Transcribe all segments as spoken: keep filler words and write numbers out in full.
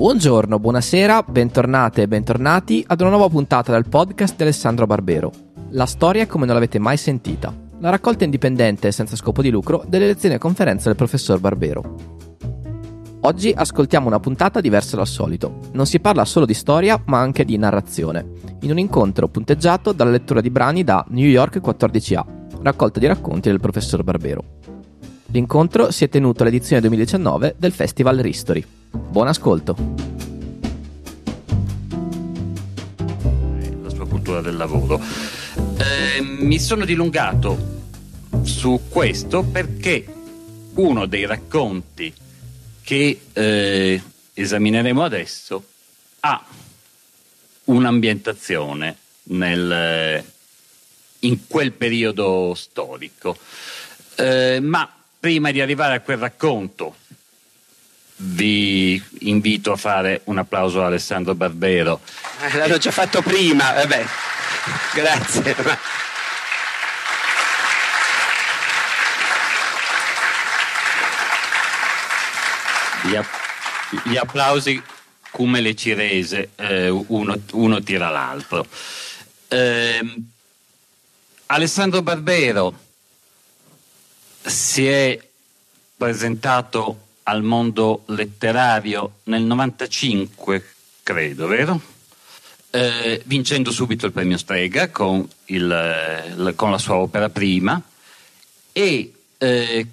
Buongiorno, buonasera, bentornate e bentornati ad una nuova puntata del podcast di Alessandro Barbero. La storia come non l'avete mai sentita. La raccolta indipendente e senza scopo di lucro delle lezioni e conferenze del professor Barbero. Oggi ascoltiamo una puntata diversa dal solito. Non si parla solo di storia, ma anche di narrazione, in un incontro punteggiato dalla lettura di brani da New York quattordici A, raccolta di racconti del professor Barbero. L'incontro si è tenuto all'edizione duemiladiciannove del Festival Ristori. Buon ascolto. La sua cultura del lavoro. Eh, mi sono dilungato su questo perché uno dei racconti che eh, esamineremo adesso ha un'ambientazione nel, in quel periodo storico. Eh, ma prima di arrivare a quel racconto, vi invito a fare un applauso a Alessandro Barbero. L'hanno già fatto prima, vabbè, grazie. Gli, app- gli applausi come le cirese, eh, uno, uno tira l'altro. Eh, Alessandro Barbero si è presentato al mondo letterario nel novantacinque, credo, vero? Eh, vincendo subito il premio Strega con, il, con la sua opera prima e eh,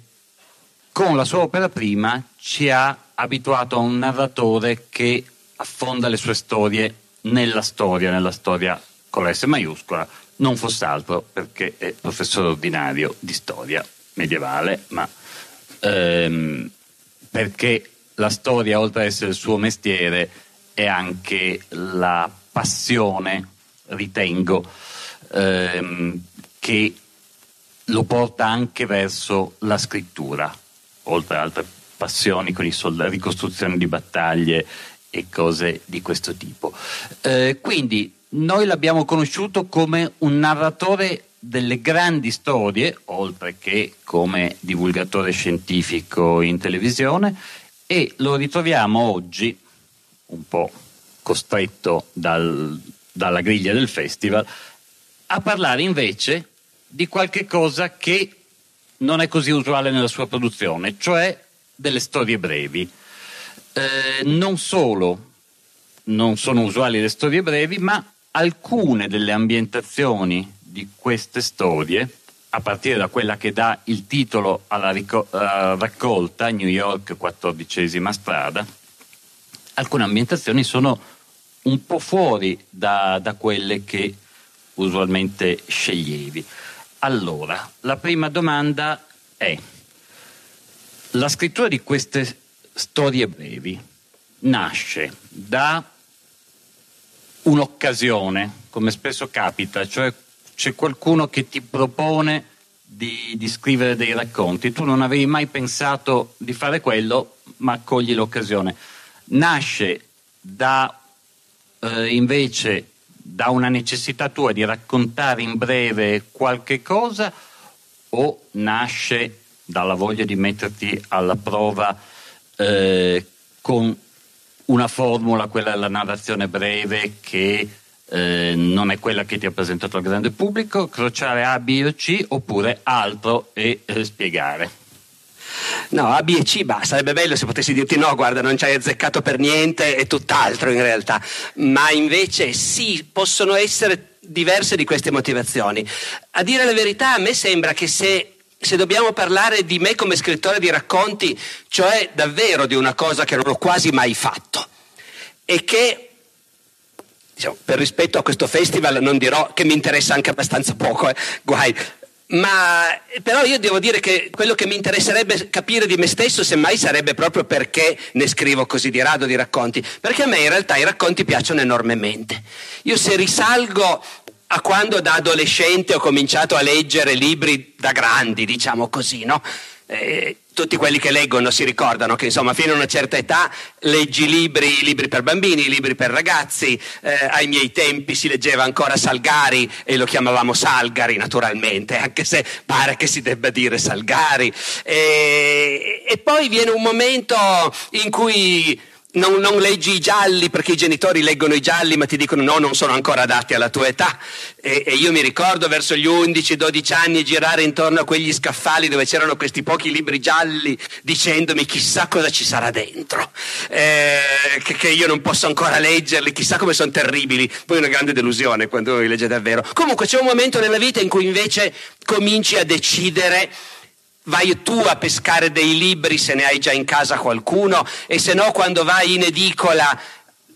con la sua opera prima ci ha abituato a un narratore che affonda le sue storie nella storia, nella storia con la S maiuscola, non fosse altro perché è professore ordinario di storia medievale, ma ehm, perché la storia, oltre ad essere il suo mestiere, è anche la passione, ritengo, ehm, che lo porta anche verso la scrittura, oltre ad altre passioni, quindi la ricostruzione di battaglie e cose di questo tipo. Eh, quindi noi l'abbiamo conosciuto come un narratore delle grandi storie, oltre che come divulgatore scientifico in televisione, e lo ritroviamo oggi, un po' costretto dal, dalla griglia del festival, a parlare invece di qualche cosa che non è così usuale nella sua produzione, cioè delle storie brevi. Eh, non solo non sono usuali le storie brevi, ma alcune delle ambientazioni di queste storie, a partire da quella che dà il titolo alla ricco- uh, raccolta New York quattordicesima strada, alcune ambientazioni sono un po' fuori da, da quelle che usualmente sceglievi. Allora, la prima domanda è: la scrittura di queste storie brevi nasce da un'occasione, come spesso capita, cioè c'è qualcuno che ti propone di, di scrivere dei racconti, tu non avevi mai pensato di fare quello, ma cogli l'occasione. Nasce da eh, invece da una necessità tua di raccontare in breve qualche cosa, o nasce dalla voglia di metterti alla prova eh, con una formula, quella della narrazione breve, che Eh, non è quella che ti ha presentato al grande pubblico, crociare A, B o C, oppure altro e eh, spiegare? No, A, B e C, bah, sarebbe bello se potessi dirti no, guarda, non ci hai azzeccato per niente, è tutt'altro in realtà, ma invece sì, possono essere diverse di queste motivazioni. A dire la verità, a me sembra che se Se dobbiamo parlare di me come scrittore di racconti, cioè davvero di una cosa che non ho quasi mai fatto e che, diciamo, per rispetto a questo festival non dirò che mi interessa anche abbastanza poco, eh, guai, ma però io devo dire che quello che mi interesserebbe capire di me stesso semmai sarebbe proprio perché ne scrivo così di rado di racconti, perché a me in realtà i racconti piacciono enormemente. Io se risalgo a quando da adolescente ho cominciato a leggere libri da grandi, diciamo così, no? Eh, tutti quelli che leggono si ricordano che insomma fino a una certa età leggi libri, libri per bambini, libri per ragazzi, eh, ai miei tempi si leggeva ancora Salgari e lo chiamavamo Salgari naturalmente, anche se pare che si debba dire Salgari, e, e poi viene un momento in cui non, non leggi i gialli perché i genitori leggono i gialli ma ti dicono no, non sono ancora adatti alla tua età. E, e io mi ricordo verso gli undici dodici anni girare intorno a quegli scaffali dove c'erano questi pochi libri gialli dicendomi chissà cosa ci sarà dentro, eh, che, che io non posso ancora leggerli, chissà come sono terribili. Poi è una grande delusione quando uno li legge davvero. Comunque c'è un momento nella vita in cui invece cominci a decidere, vai tu a pescare dei libri se ne hai già in casa qualcuno, e se no quando vai in edicola,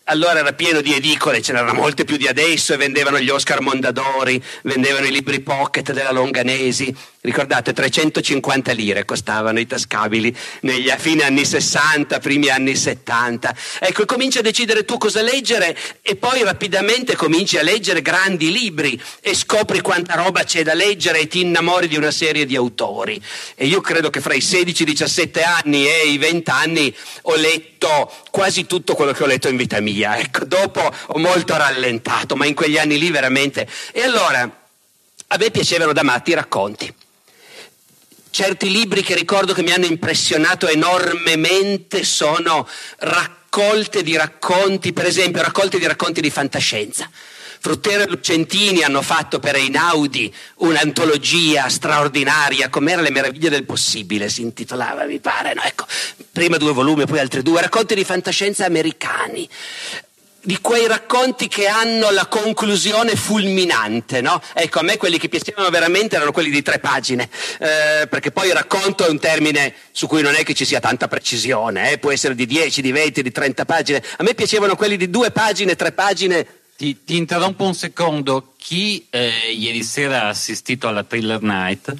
allora era pieno di edicole, ce n'erano molte più di adesso e vendevano gli Oscar Mondadori, vendevano i libri pocket della Longanesi, ricordate trecentocinquanta lire costavano i tascabili negli a fine anni sessanta, primi anni settanta. Ecco, cominci a decidere tu cosa leggere e poi rapidamente cominci a leggere grandi libri e scopri quanta roba c'è da leggere e ti innamori di una serie di autori. E io credo che fra i sedici diciassette anni e i venti anni ho letto quasi tutto quello che ho letto in vita mia. Ecco, dopo ho molto rallentato, ma in quegli anni lì veramente. E allora a me piacevano da matti i racconti. Certi libri che ricordo che mi hanno impressionato enormemente sono raccolte di racconti, per esempio raccolte di racconti di fantascienza. Fruttero e Lucentini hanno fatto per Einaudi un'antologia straordinaria, com'era Le meraviglie del possibile, si intitolava, mi pare, no? Ecco, prima due volumi, poi altri due, racconti di fantascienza americani, di quei racconti che hanno la conclusione fulminante, no? Ecco, a me quelli che piacevano veramente erano quelli di tre pagine, eh, perché poi il racconto è un termine su cui non è che ci sia tanta precisione, eh? Può essere di dieci, di venti, di trenta pagine. A me piacevano quelli di due pagine, tre pagine. Ti, ti interrompo un secondo. Chi eh, ieri sera ha assistito alla Thriller Night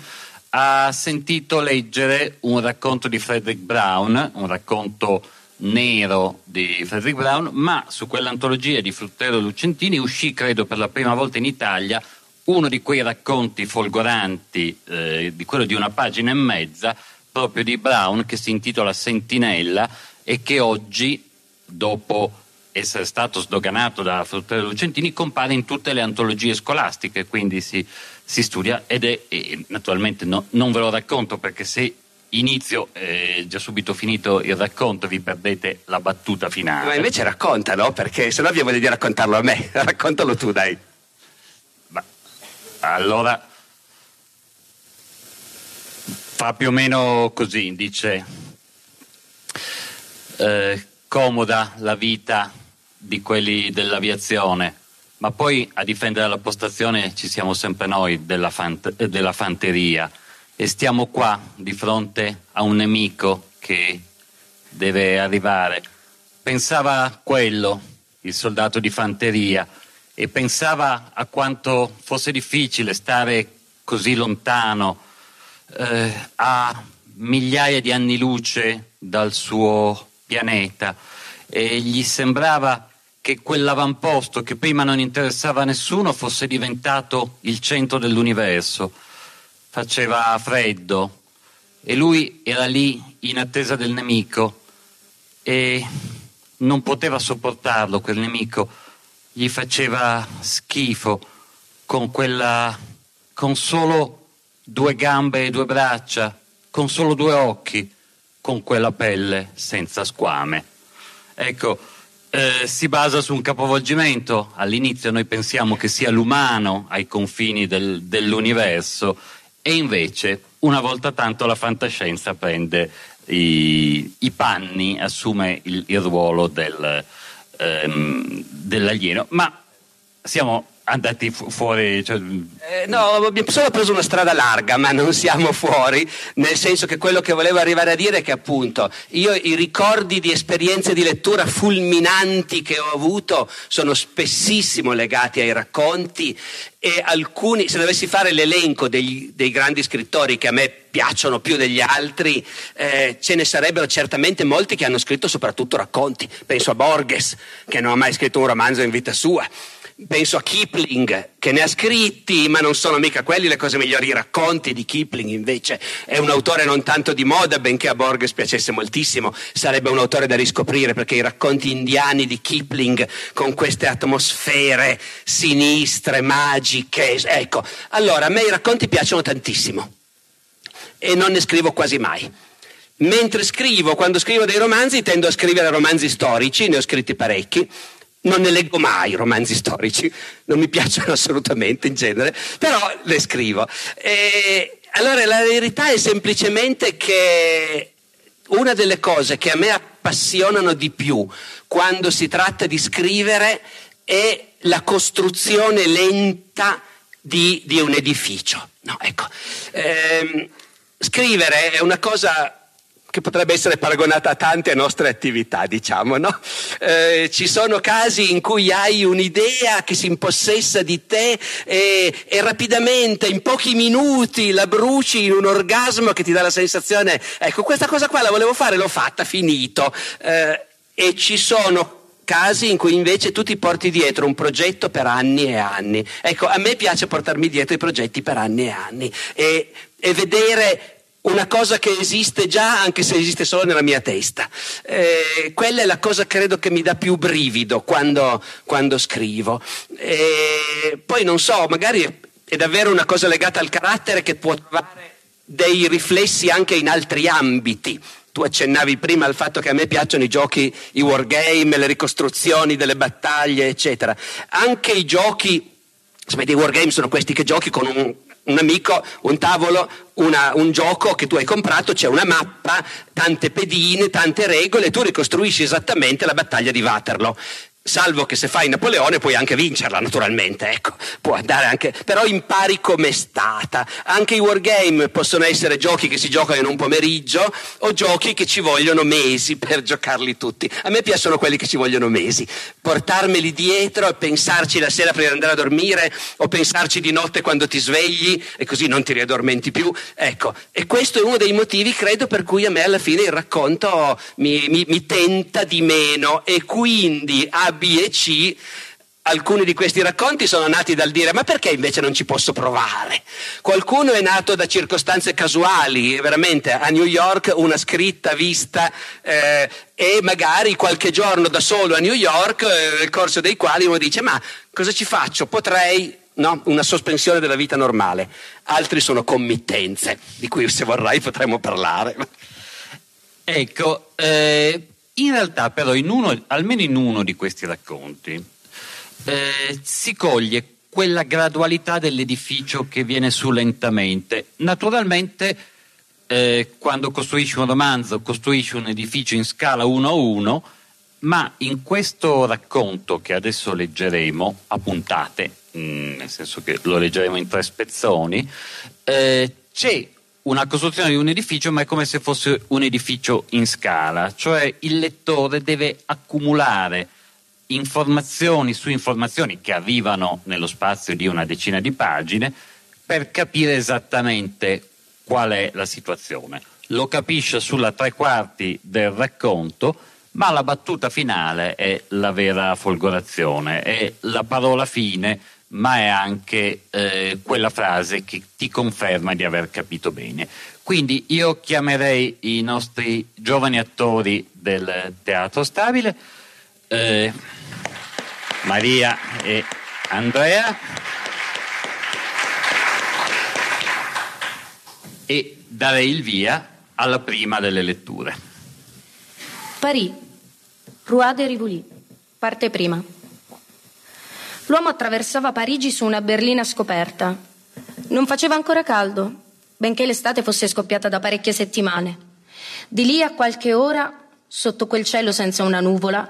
ha sentito leggere un racconto di Frederick Brown, un racconto nero di Frederick Brown, ma su quell'antologia di Fruttero e Lucentini uscì, credo per la prima volta in Italia, uno di quei racconti folgoranti, eh, di quello di una pagina e mezza, proprio di Brown, che si intitola Sentinella e che oggi, dopo essere stato sdoganato da Fruttero e Lucentini, compare in tutte le antologie scolastiche, quindi si, si studia ed è, e naturalmente no, non ve lo racconto perché se inizio eh, già subito finito il racconto vi perdete la battuta finale. Ma invece raccontalo, perché se no vi voglio di raccontarlo a me. Raccontalo tu, dai. Ma, allora fa più o meno così, dice eh, comoda la vita di quelli dell'aviazione, ma poi a difendere la postazione ci siamo sempre noi della, fant- della fanteria, e stiamo qua di fronte a un nemico che deve arrivare. Pensava a quello, il soldato di fanteria, e pensava a quanto fosse difficile stare così lontano, eh, a migliaia di anni luce dal suo pianeta, e gli sembrava che quell'avamposto che prima non interessava a nessuno fosse diventato il centro dell'universo. Faceva freddo e lui era lì in attesa del nemico e non poteva sopportarlo, quel nemico gli faceva schifo, con quella con solo due gambe e due braccia, con solo due occhi, con quella pelle senza squame. Ecco, eh, si basa su un capovolgimento. All'inizio noi pensiamo che sia l'umano ai confini del, dell'universo, e invece una volta tanto la fantascienza prende i, i panni, assume il, il ruolo del, ehm, dell'alieno. Ma siamo andati fu- fuori, cioè... eh, no, abbiamo solo preso una strada larga, ma non siamo fuori, nel senso che quello che volevo arrivare a dire è che appunto io i ricordi di esperienze di lettura fulminanti che ho avuto sono spessissimo legati ai racconti, e alcuni, se dovessi fare l'elenco degli, dei grandi scrittori che a me piacciono più degli altri, eh, ce ne sarebbero certamente molti che hanno scritto soprattutto racconti. Penso a Borges, che non ha mai scritto un romanzo in vita sua. Penso a Kipling, che ne ha scritti, ma non sono mica quelli le cose migliori. I racconti di Kipling invece è un autore non tanto di moda, benché a Borges piacesse moltissimo, sarebbe un autore da riscoprire, perché i racconti indiani di Kipling, con queste atmosfere sinistre, magiche, ecco. Allora, a me i racconti piacciono tantissimo e non ne scrivo quasi mai. Mentre scrivo, quando scrivo dei romanzi, tendo a scrivere romanzi storici, ne ho scritti parecchi. Non ne leggo mai romanzi storici, non mi piacciono assolutamente in genere, però le scrivo. E allora la verità è semplicemente che una delle cose che a me appassionano di più quando si tratta di scrivere è la costruzione lenta di, di un edificio. No, ecco. Ehm, scrivere è una cosa che potrebbe essere paragonata a tante nostre attività, diciamo, no? Eh, ci sono casi in cui hai un'idea che si impossessa di te e, e rapidamente, in pochi minuti, la bruci in un orgasmo che ti dà la sensazione, ecco, questa cosa qua la volevo fare, l'ho fatta, finito. Eh, e ci sono casi in cui invece tu ti porti dietro un progetto per anni e anni. Ecco, a me piace portarmi dietro i progetti per anni e anni e, e vedere una cosa che esiste già, anche se esiste solo nella mia testa. Eh, quella è la cosa, credo, che mi dà più brivido quando, quando scrivo. Eh, poi non so, magari è, è davvero una cosa legata al carattere che può trovare dei riflessi anche in altri ambiti. Tu accennavi prima al fatto che a me piacciono i giochi, i wargame, le ricostruzioni delle battaglie, eccetera. Anche i giochi, sapete, i wargame sono questi che giochi con un... un amico, un tavolo, una, un gioco che tu hai comprato, c'è una mappa, tante pedine, tante regole, e tu ricostruisci esattamente la battaglia di Waterloo, salvo che se fai Napoleone puoi anche vincerla, naturalmente, ecco, può andare anche, però impari com'è stata. Anche i wargame possono essere giochi che si giocano in un pomeriggio o giochi che ci vogliono mesi per giocarli tutti. A me piacciono quelli che ci vogliono mesi, portarmeli dietro e pensarci la sera prima di andare a dormire o pensarci di notte quando ti svegli e così non ti riaddormenti più, ecco. E questo è uno dei motivi, credo, per cui a me alla fine il racconto mi, mi, mi tenta di meno, e quindi A, B e C. Alcuni di questi racconti sono nati dal dire: ma perché invece non ci posso provare? Qualcuno è nato da circostanze casuali, veramente a New York una scritta vista eh, e magari qualche giorno da solo a New York, eh, nel corso dei quali uno dice: ma cosa ci faccio? Potrei, no? Una sospensione della vita normale. Altri sono committenze, di cui se vorrai potremmo parlare. Ecco, eh... in realtà però in uno, almeno in uno di questi racconti eh, si coglie quella gradualità dell'edificio che viene su lentamente. Naturalmente eh, quando costruisci un romanzo costruisci un edificio in scala uno a uno, ma in questo racconto che adesso leggeremo a puntate, mh, nel senso che lo leggeremo in tre spezzoni, eh, c'è una costruzione di un edificio, ma è come se fosse un edificio in scala, cioè il lettore deve accumulare informazioni su informazioni che arrivano nello spazio di una decina di pagine per capire esattamente qual è la situazione. Lo capisce sulla tre quarti del racconto, ma la battuta finale è la vera folgorazione, è la parola fine, ma è anche eh, quella frase che ti conferma di aver capito bene. Quindi io chiamerei i nostri giovani attori del Teatro Stabile, eh, Maria e Andrea, e darei il via alla prima delle letture. Parì, Rue de Rivoli, parte prima. L'uomo attraversava Parigi su una berlina scoperta. Non faceva ancora caldo, benché l'estate fosse scoppiata da parecchie settimane. Di lì a qualche ora, sotto quel cielo senza una nuvola,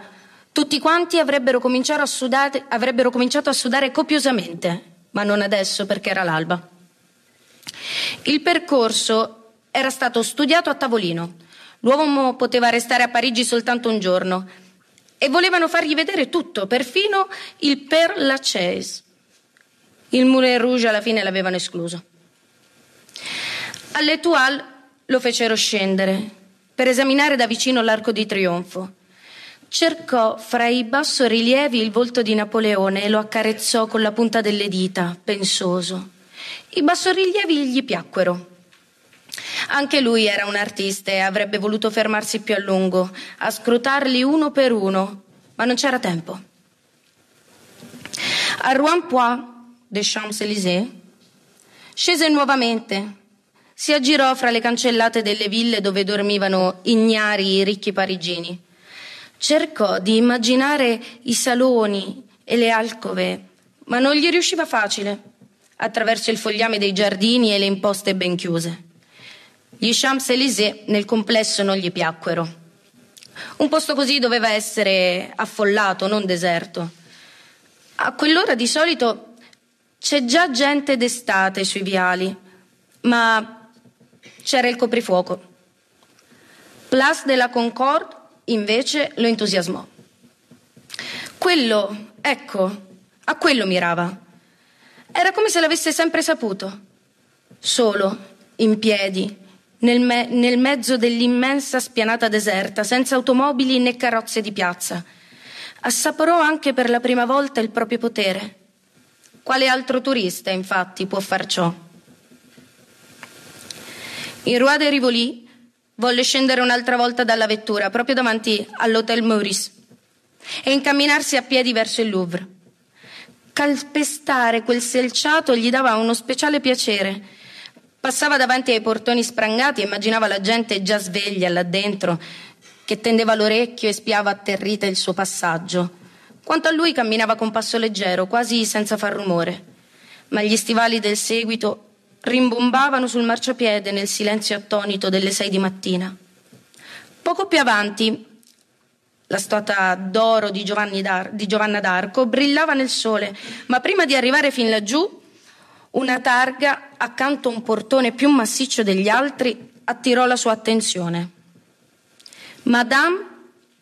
tutti quanti avrebbero cominciato a sudare, avrebbero cominciato a sudare copiosamente, ma non adesso, perché era l'alba. Il percorso era stato studiato a tavolino. L'uomo poteva restare a Parigi soltanto un giorno, e volevano fargli vedere tutto, perfino il Père Lachaise. Il Moulin Rouge alla fine l'avevano escluso. All'Étoile lo fecero scendere per esaminare da vicino l'Arco di Trionfo. Cercò fra i bassorilievi il volto di Napoleone e lo accarezzò con la punta delle dita, pensoso. I bassorilievi gli piacquero. Anche lui era un artista e avrebbe voluto fermarsi più a lungo, a scrutarli uno per uno, ma non c'era tempo. A Rond-Point des Champs-Élysées scese nuovamente, si aggirò fra le cancellate delle ville dove dormivano ignari i ricchi parigini. Cercò di immaginare i saloni e le alcove, ma non gli riusciva facile, attraverso il fogliame dei giardini e le imposte ben chiuse. Gli Champs-Élysées nel complesso non gli piacquero. Un posto così doveva essere affollato, non deserto. A quell'ora di solito c'è già gente d'estate sui viali, ma c'era il coprifuoco. Place de la Concorde invece lo entusiasmò. Quello, ecco, a quello mirava. Era come se l'avesse sempre saputo. Solo, in piedi, nel, me- nel mezzo dell'immensa spianata deserta, senza automobili né carrozze di piazza. Assaporò anche per la prima volta il proprio potere. Quale altro turista, infatti, può far ciò? In Rue de Rivoli volle scendere un'altra volta dalla vettura, proprio davanti all'Hotel Maurice, e incamminarsi a piedi verso il Louvre. Calpestare quel selciato gli dava uno speciale piacere. Passava davanti ai portoni sprangati e immaginava la gente già sveglia là dentro, che tendeva l'orecchio e spiava atterrita il suo passaggio. Quanto a lui, camminava con passo leggero, quasi senza far rumore, ma gli stivali del seguito rimbombavano sul marciapiede nel silenzio attonito delle sei di mattina. Poco più avanti, la statua d'oro di, Dar- di Giovanna d'Arco brillava nel sole, ma prima di arrivare fin laggiù, una targa accanto a un portone più massiccio degli altri attirò la sua attenzione. Madame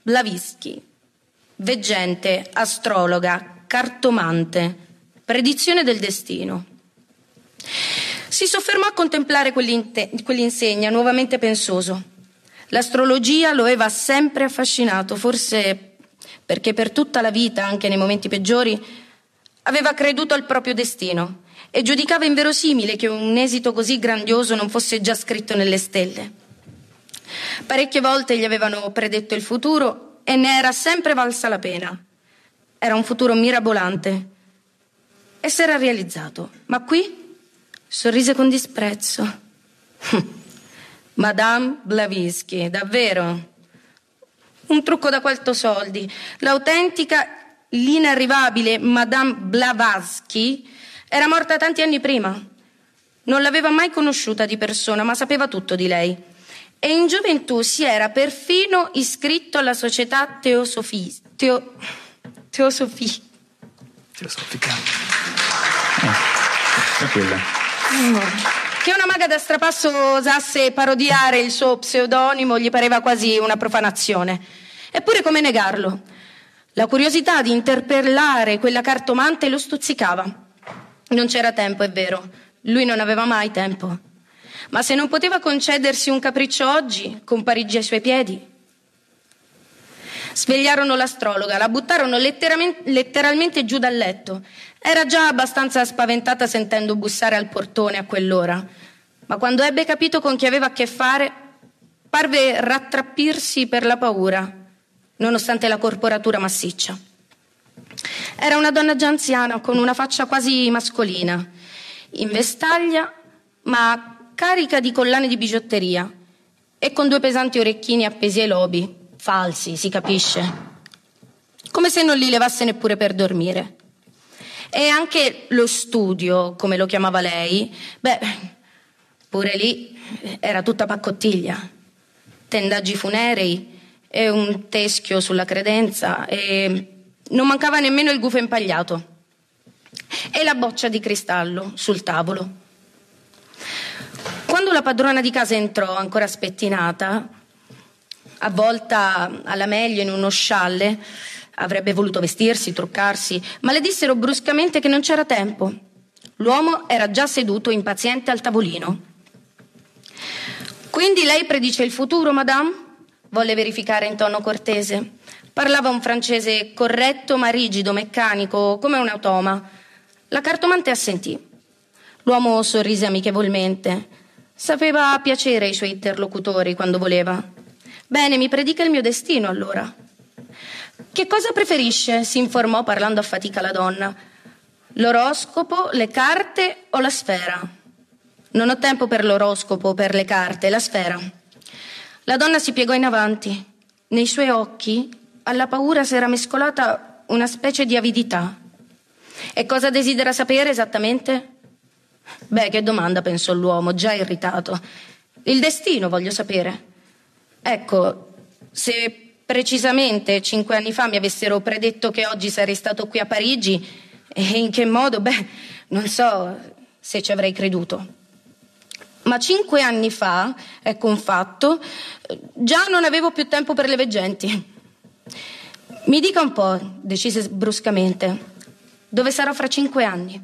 Blavatsky, veggente, astrologa, cartomante, predizione del destino. Si soffermò a contemplare quell'insegna, nuovamente pensoso. L'astrologia lo aveva sempre affascinato, forse perché per tutta la vita, anche nei momenti peggiori, aveva creduto al proprio destino e giudicava inverosimile che un esito così grandioso non fosse già scritto nelle stelle. Parecchie volte gli avevano predetto il futuro e ne era sempre valsa la pena. Era un futuro mirabolante e s'era realizzato. Ma qui sorrise con disprezzo. Madame Blavatsky, davvero? Un trucco da quattro soldi. L'autentica, l'inarrivabile Madame Blavatsky era morta tanti anni prima. Non l'aveva mai conosciuta di persona, ma sapeva tutto di lei. E in gioventù si era perfino iscritto alla società teosofi, teo, teosofi, teosofica, eh, tranquilla. Che una maga da strapasso osasse parodiare il suo pseudonimo gli pareva quasi una profanazione. Eppure come negarlo? La curiosità di interpellare quella cartomante lo stuzzicava. Non c'era tempo, è vero, lui non aveva mai tempo. Ma se non poteva concedersi un capriccio oggi, con Parigi ai suoi piedi? Svegliarono l'astrologa, la buttarono letteralmente, letteralmente giù dal letto. Era già abbastanza spaventata sentendo bussare al portone a quell'ora, ma quando ebbe capito con chi aveva a che fare, parve rattrappirsi per la paura, nonostante la corporatura massiccia. Era una donna già anziana, con una faccia quasi mascolina, in vestaglia, ma carica di collane di bigiotteria e con due pesanti orecchini appesi ai lobi, falsi, si capisce, come se non li levasse neppure per dormire. E anche lo studio, come lo chiamava lei, beh, pure lì era tutta paccottiglia, tendaggi funerei e un teschio sulla credenza e non mancava nemmeno il gufo impagliato e la boccia di cristallo sul tavolo. Quando la padrona di casa entrò, ancora spettinata, avvolta alla meglio in uno scialle, avrebbe voluto vestirsi, truccarsi, ma le dissero bruscamente che non c'era tempo. L'uomo era già seduto impaziente al tavolino. «Quindi lei predice il futuro, madame?» volle verificare in tono cortese. Parlava un francese corretto ma rigido, meccanico, come un automa. La cartomante assentì. L'uomo sorrise amichevolmente. Sapeva piacere ai suoi interlocutori quando voleva. «Bene, mi predica il mio destino, allora». «Che cosa preferisce?» si informò parlando a fatica la donna. «L'oroscopo, le carte o la sfera?» Non ho tempo per l'oroscopo, per le carte, la sfera. La donna si piegò in avanti. Nei suoi occhi, alla paura s'era mescolata una specie di avidità. E cosa desidera sapere esattamente? Beh, che domanda, pensò l'uomo, già irritato. Il destino, voglio sapere. Ecco, se precisamente cinque anni fa mi avessero predetto che oggi sarei stato qui a Parigi, e in che modo? Beh, non so se ci avrei creduto. Ma cinque anni fa, ecco un fatto, già non avevo più tempo per le veggenti. Mi dica un po', decise bruscamente, dove sarò fra cinque anni?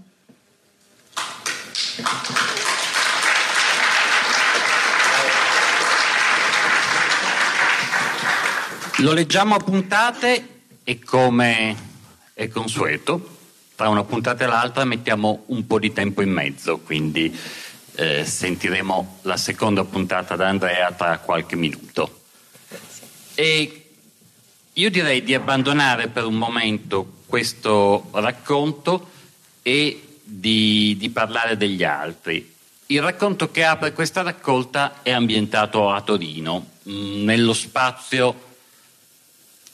Lo leggiamo a puntate e, come è consueto, tra una puntata e l'altra mettiamo un po' di tempo in mezzo, quindi eh, sentiremo la seconda puntata da Andrea tra qualche minuto. E io direi di abbandonare per un momento questo racconto e di, di parlare degli altri. Il racconto che apre questa raccolta è ambientato a Torino, mh, nello spazio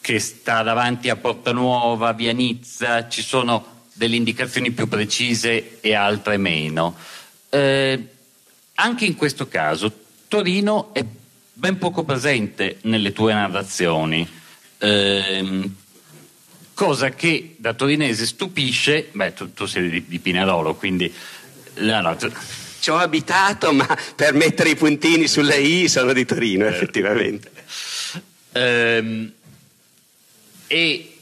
che sta davanti a Porta Nuova, via Nizza. Ci sono delle indicazioni più precise e altre meno. Eh, anche in questo caso Torino è ben poco presente nelle tue narrazioni, eh, cosa che da torinese stupisce. Beh, tu, tu sei di, di Pinerolo, quindi no, no, tu... ci ho abitato, ma per mettere i puntini sulle i sono di Torino, certo. Effettivamente eh, E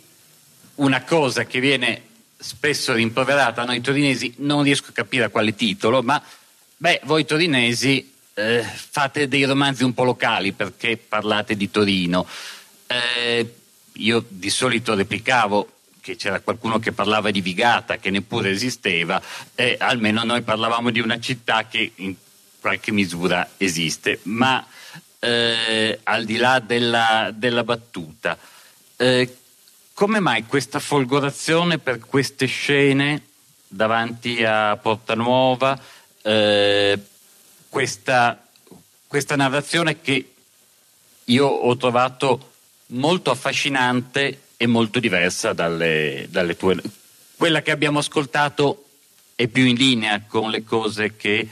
una cosa che viene spesso rimproverata a noi torinesi, non riesco a capire a quale titolo, ma beh, voi torinesi eh, fate dei romanzi un po' locali perché parlate di Torino. Eh, io di solito replicavo che c'era qualcuno che parlava di Vigata, che neppure esisteva, e almeno noi parlavamo di una città che in qualche misura esiste. Ma eh, al di là della, della battuta, eh, come mai questa folgorazione per queste scene davanti a Porta Nuova, eh, questa, questa narrazione che io ho trovato molto affascinante e molto diversa dalle, dalle tue? Quella che abbiamo ascoltato è più in linea con le cose che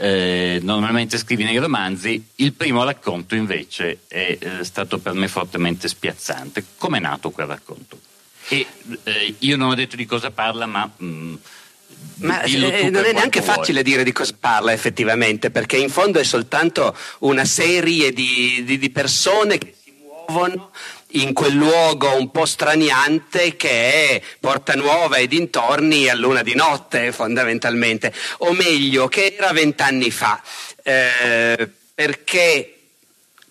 eh, normalmente scrivi nei romanzi. Il primo racconto invece è eh, stato per me fortemente spiazzante. Com'è nato quel racconto? E eh, io non ho detto di cosa parla, ma mh, ma eh, non è neanche vuoi. facile dire di cosa parla effettivamente, perché in fondo è soltanto una serie di, di, di persone che si muovono in quel luogo un po' straniante che è Porta Nuova e dintorni a luna di notte, fondamentalmente, o meglio che era vent'anni fa, eh, perché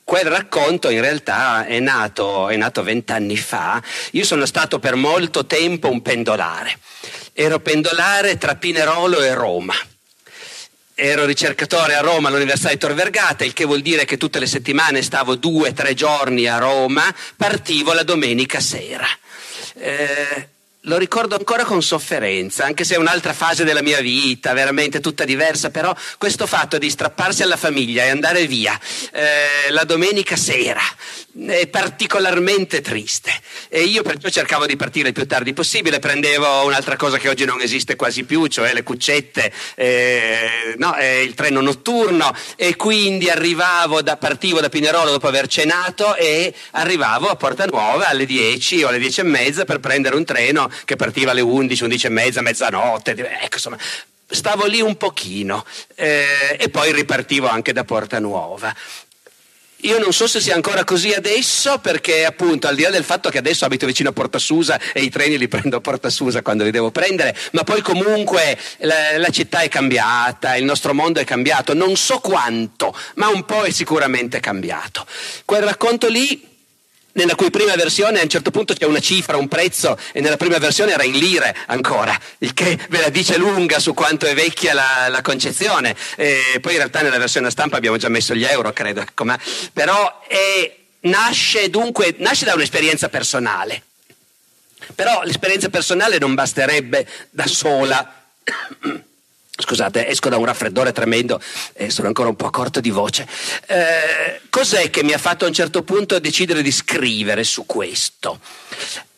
quel racconto in realtà è nato è nato vent'anni fa. Io sono stato per molto tempo un pendolare, ero pendolare tra Pinerolo e Roma. Ero ricercatore a Roma all'Università di Tor Vergata, il che vuol dire che tutte le settimane stavo due o tre giorni a Roma, partivo la domenica sera. Eh, lo ricordo ancora con sofferenza, anche se è un'altra fase della mia vita, veramente tutta diversa, però questo fatto di strapparsi alla famiglia e andare via eh, la domenica sera è particolarmente triste, e io perciò cercavo di partire il più tardi possibile. Prendevo un'altra cosa che oggi non esiste quasi più, cioè le cuccette, eh, no, eh, il treno notturno, e quindi arrivavo da, partivo da Pinerolo dopo aver cenato e arrivavo a Porta Nuova alle dieci o alle dieci e mezza per prendere un treno che partiva alle undici, undici e mezza, mezzanotte, ecco, insomma stavo lì un pochino eh, e poi ripartivo anche da Porta Nuova. Io non so se sia ancora così adesso, perché appunto al di là del fatto che adesso abito vicino a Porta Susa e i treni li prendo a Porta Susa quando li devo prendere, ma poi comunque la, la città è cambiata, il nostro mondo è cambiato, non so quanto, ma un po' è sicuramente cambiato. Quel racconto lì, nella cui prima versione a un certo punto c'è una cifra, un prezzo, e nella prima versione era in lire ancora, il che ve la dice lunga su quanto è vecchia la, la concezione. E poi in realtà nella versione a stampa abbiamo già messo gli euro, credo, ma, però è, nasce dunque nasce da un'esperienza personale, però l'esperienza personale non basterebbe da sola Scusate, esco da un raffreddore tremendo e sono ancora un po' corto di voce. Eh, cos'è che mi ha fatto a un certo punto decidere di scrivere su questo?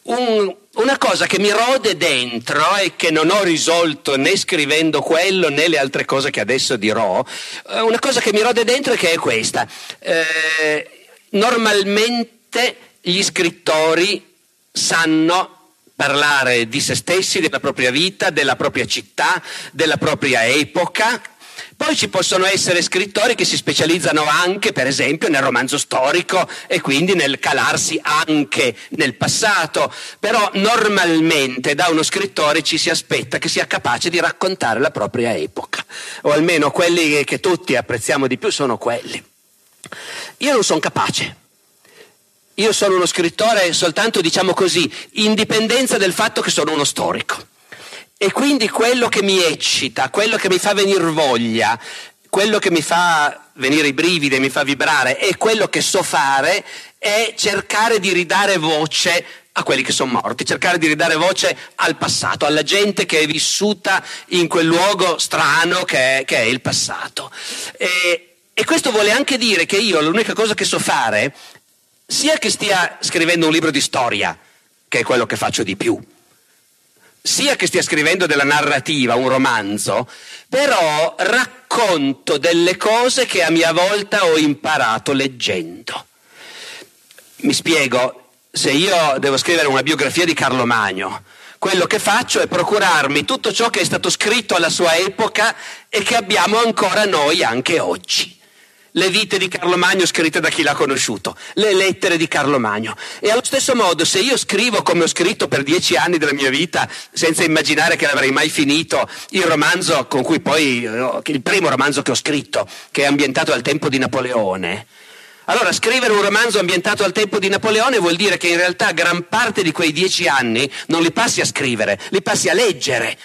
Un, una cosa che mi rode dentro e che non ho risolto né scrivendo quello né le altre cose che adesso dirò. Eh, una cosa che mi rode dentro e che è questa. Eh, normalmente gli scrittori sanno parlare di se stessi, della propria vita, della propria città, della propria epoca. Poi ci possono essere scrittori che si specializzano anche, per esempio, nel romanzo storico e quindi nel calarsi anche nel passato. Però normalmente da uno scrittore ci si aspetta che sia capace di raccontare la propria epoca, o almeno quelli che tutti apprezziamo di più sono quelli. Io non sono capace. Io sono uno scrittore soltanto, diciamo così, in dipendenza del fatto che sono uno storico. E quindi quello che mi eccita, quello che mi fa venire voglia, quello che mi fa venire i brividi, mi fa vibrare, e quello che so fare è cercare di ridare voce a quelli che sono morti, cercare di ridare voce al passato, alla gente che è vissuta in quel luogo strano che è, che è il passato. E, e questo vuole anche dire che io l'unica cosa che so fare, sia che stia scrivendo un libro di storia, che è quello che faccio di più, sia che stia scrivendo della narrativa, un romanzo, però racconto delle cose che a mia volta ho imparato leggendo. Mi spiego, se io devo scrivere una biografia di Carlo Magno, quello che faccio è procurarmi tutto ciò che è stato scritto alla sua epoca e che abbiamo ancora noi anche oggi. Le vite di Carlo Magno scritte da chi l'ha conosciuto, le lettere di Carlo Magno. E allo stesso modo, se io scrivo come ho scritto per dieci anni della mia vita, senza immaginare che l'avrei mai finito, il romanzo con cui poi, il primo romanzo che ho scritto, che è ambientato al tempo di Napoleone. Allora, scrivere un romanzo ambientato al tempo di Napoleone vuol dire che in realtà gran parte di quei dieci anni non li passi a scrivere, li passi a leggere.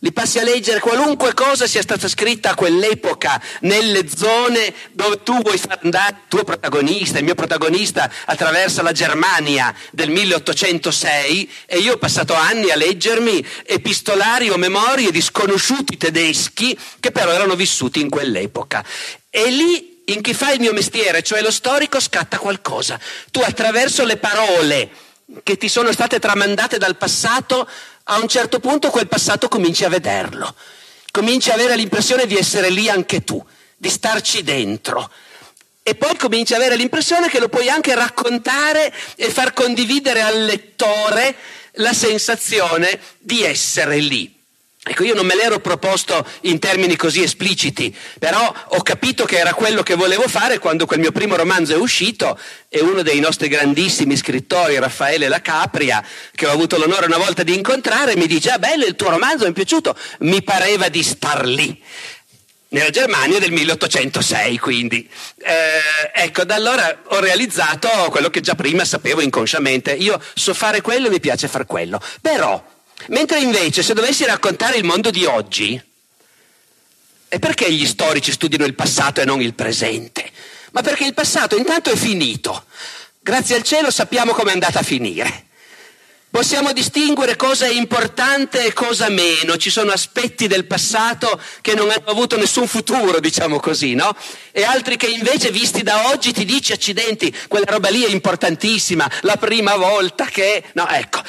Li passi a leggere qualunque cosa sia stata scritta a quell'epoca, nelle zone dove tu vuoi far andare il tuo protagonista. Il mio protagonista attraversa la Germania del milleottocentosei e io ho passato anni a leggermi epistolari o memorie di sconosciuti tedeschi che però erano vissuti in quell'epoca. E lì, in chi fa il mio mestiere, cioè lo storico, scatta qualcosa. Tu, attraverso le parole che ti sono state tramandate dal passato, a un certo punto quel passato cominci a vederlo, cominci a avere l'impressione di essere lì anche tu, di starci dentro, e poi cominci a avere l'impressione che lo puoi anche raccontare e far condividere al lettore la sensazione di essere lì. Ecco, io non me l'ero proposto in termini così espliciti, però ho capito che era quello che volevo fare quando quel mio primo romanzo è uscito, e uno dei nostri grandissimi scrittori, Raffaele La Capria, che ho avuto l'onore una volta di incontrare, mi dice: ah, bello il tuo romanzo, mi è piaciuto, mi pareva di star lì, nella Germania del milleottocentosei, quindi. Eh, ecco, da allora ho realizzato quello che già prima sapevo inconsciamente. Io so fare quello e mi piace far quello, però... Mentre invece, se dovessi raccontare il mondo di oggi, e perché gli storici studiano il passato e non il presente? Ma perché il passato intanto è finito. Grazie al cielo sappiamo com'è andata a finire. Possiamo distinguere cosa è importante e cosa meno. Ci sono aspetti del passato che non hanno avuto nessun futuro, diciamo così, no? E altri che invece, visti da oggi, ti dici: accidenti, quella roba lì è importantissima, la prima volta che... No, ecco...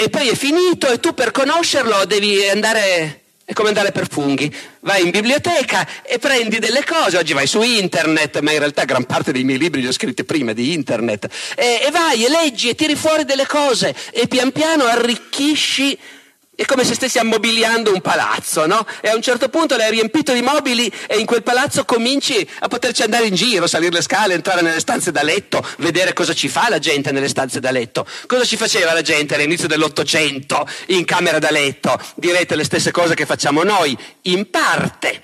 E poi è finito, e tu per conoscerlo devi andare, è come andare per funghi, vai in biblioteca e prendi delle cose, oggi vai su internet, ma in realtà gran parte dei miei libri li ho scritti prima di internet, e, e vai e leggi e tiri fuori delle cose e pian piano arricchisci, è come se stessi ammobiliando un palazzo, no? E a un certo punto l'hai riempito di mobili e in quel palazzo cominci a poterci andare in giro, salire le scale, entrare nelle stanze da letto, vedere cosa ci fa la gente nelle stanze da letto. Cosa ci faceva la gente all'inizio dell'Ottocento in camera da letto? Direte le stesse cose che facciamo noi, in parte,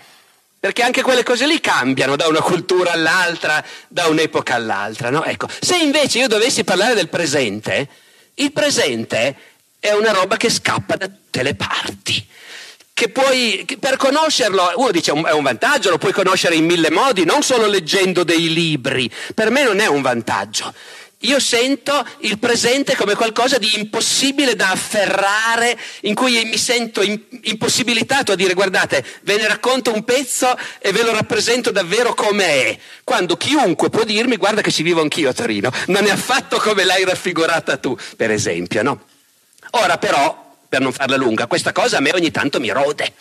perché anche quelle cose lì cambiano da una cultura all'altra, da un'epoca all'altra, no? Ecco, se invece io dovessi parlare del presente, il presente è una roba che scappa da tutte le parti, che puoi, che per conoscerlo, uno dice è un vantaggio, lo puoi conoscere in mille modi, non solo leggendo dei libri. Per me non è un vantaggio. Io sento il presente come qualcosa di impossibile da afferrare, in cui mi sento in, impossibilitato a dire: guardate, ve ne racconto un pezzo e ve lo rappresento davvero come è, quando chiunque può dirmi: guarda che ci vivo anch'io a Torino, non è affatto come l'hai raffigurata tu, per esempio, no? Ora però, per non farla lunga, questa cosa a me ogni tanto mi rode.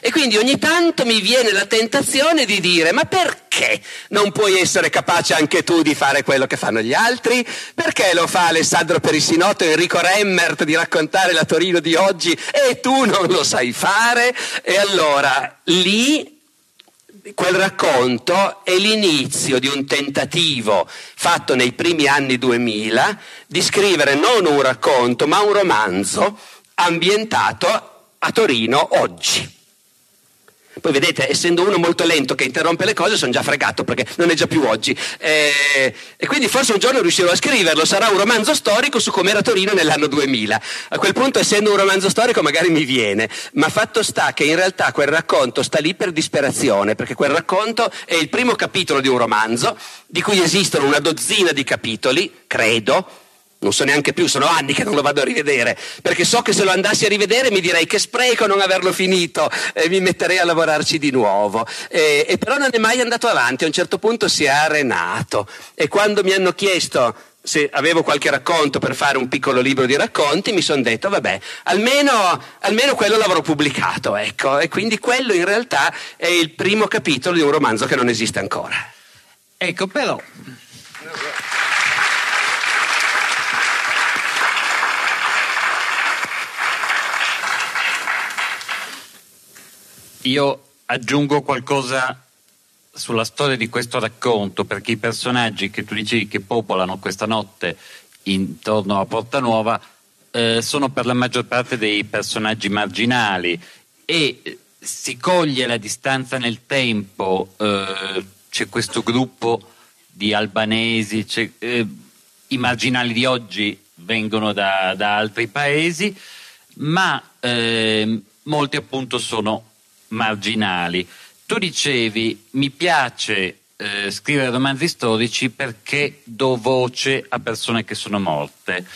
E quindi ogni tanto mi viene la tentazione di dire: ma perché non puoi essere capace anche tu di fare quello che fanno gli altri? Perché lo fa Alessandro Perissinotto e Enrico Remmert di raccontare la Torino di oggi e tu non lo sai fare? E allora lì quel racconto è l'inizio di un tentativo fatto nei primi anni duemila di scrivere non un racconto ma un romanzo ambientato a Torino oggi. Poi vedete, essendo uno molto lento che interrompe le cose, sono già fregato perché non è già più oggi. E, e quindi forse un giorno riuscirò a scriverlo, sarà un romanzo storico su com'era Torino nell'anno duemila. A quel punto, essendo un romanzo storico, magari mi viene. Ma fatto sta che in realtà quel racconto sta lì per disperazione, perché quel racconto è il primo capitolo di un romanzo, di cui esistono una dozzina di capitoli, credo. Non so neanche più, sono anni che non lo vado a rivedere, perché so che se lo andassi a rivedere mi direi: che spreco non averlo finito, e mi metterei a lavorarci di nuovo. E, e però non è mai andato avanti, a un certo punto si è arenato. E quando mi hanno chiesto se avevo qualche racconto per fare un piccolo libro di racconti, mi sono detto: vabbè, almeno, almeno quello l'avrò pubblicato, ecco. E quindi quello in realtà è il primo capitolo di un romanzo che non esiste ancora. Ecco, però... Io aggiungo qualcosa sulla storia di questo racconto, perché i personaggi che tu dicevi che popolano questa notte intorno a Porta Nuova eh, sono per la maggior parte dei personaggi marginali, e si coglie la distanza nel tempo. Eh, c'è questo gruppo di albanesi, c'è, eh, i marginali di oggi vengono da, da altri paesi, ma eh, molti appunto sono marginali. Tu dicevi: mi piace eh, scrivere romanzi storici perché do voce a persone che sono morte.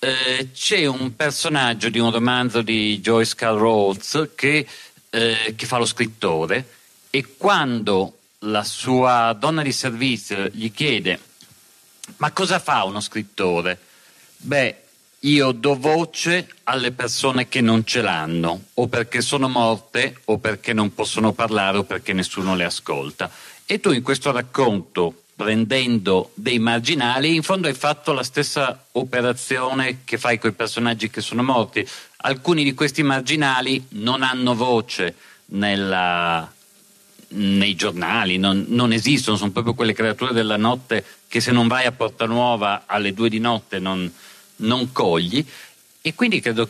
Eh, c'è un personaggio di un romanzo di Joyce Carol Oates che, eh, che fa lo scrittore, e quando la sua donna di servizio gli chiede: ma cosa fa uno scrittore? Beh, io do voce alle persone che non ce l'hanno, o perché sono morte, o perché non possono parlare, o perché nessuno le ascolta. E tu in questo racconto, prendendo dei marginali, in fondo hai fatto la stessa operazione che fai con i personaggi che sono morti. Alcuni di questi marginali non hanno voce nella, nei giornali, non, non esistono, sono proprio quelle creature della notte che se non vai a Porta Nuova alle due di notte non... non cogli. E quindi credo,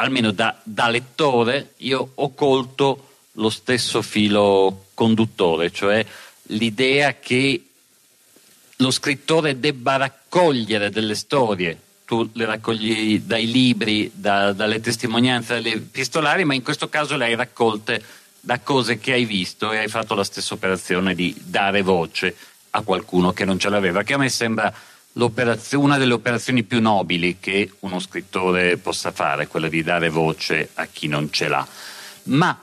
almeno da, da lettore, io ho colto lo stesso filo conduttore, cioè l'idea che lo scrittore debba raccogliere delle storie. Tu le raccogli dai libri, da, dalle testimonianze, dalle epistolari, ma in questo caso le hai raccolte da cose che hai visto, e hai fatto la stessa operazione di dare voce a qualcuno che non ce l'aveva, che a me sembra una delle operazioni più nobili che uno scrittore possa fare, quella di dare voce a chi non ce l'ha. Ma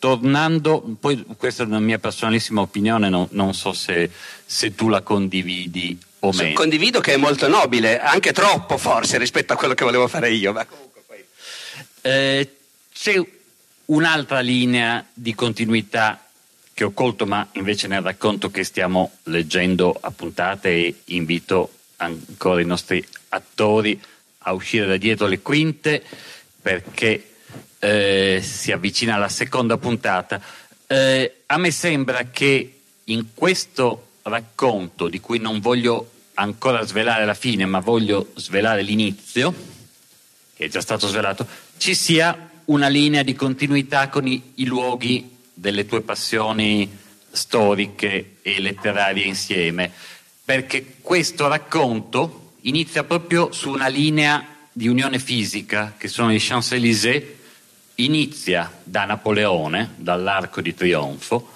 tornando, poi questa è una mia personalissima opinione, no, non so se, se tu la condividi o meno. Condivido che è molto nobile, anche troppo forse rispetto a quello che volevo fare io. Ma comunque poi... eh, c'è un'altra linea di continuità che ho colto, ma invece nel racconto che stiamo leggendo a puntate, e invito ancora i nostri attori a uscire da dietro le quinte, perché eh, si avvicina alla seconda puntata. Eh, a me sembra che in questo racconto, di cui non voglio ancora svelare la fine, ma voglio svelare l'inizio, che è già stato svelato, ci sia una linea di continuità con i, i luoghi delle tue passioni storiche e letterarie insieme, perché questo racconto inizia proprio su una linea di unione fisica che sono i Champs-Élysées. Inizia da Napoleone, dall'Arco di Trionfo,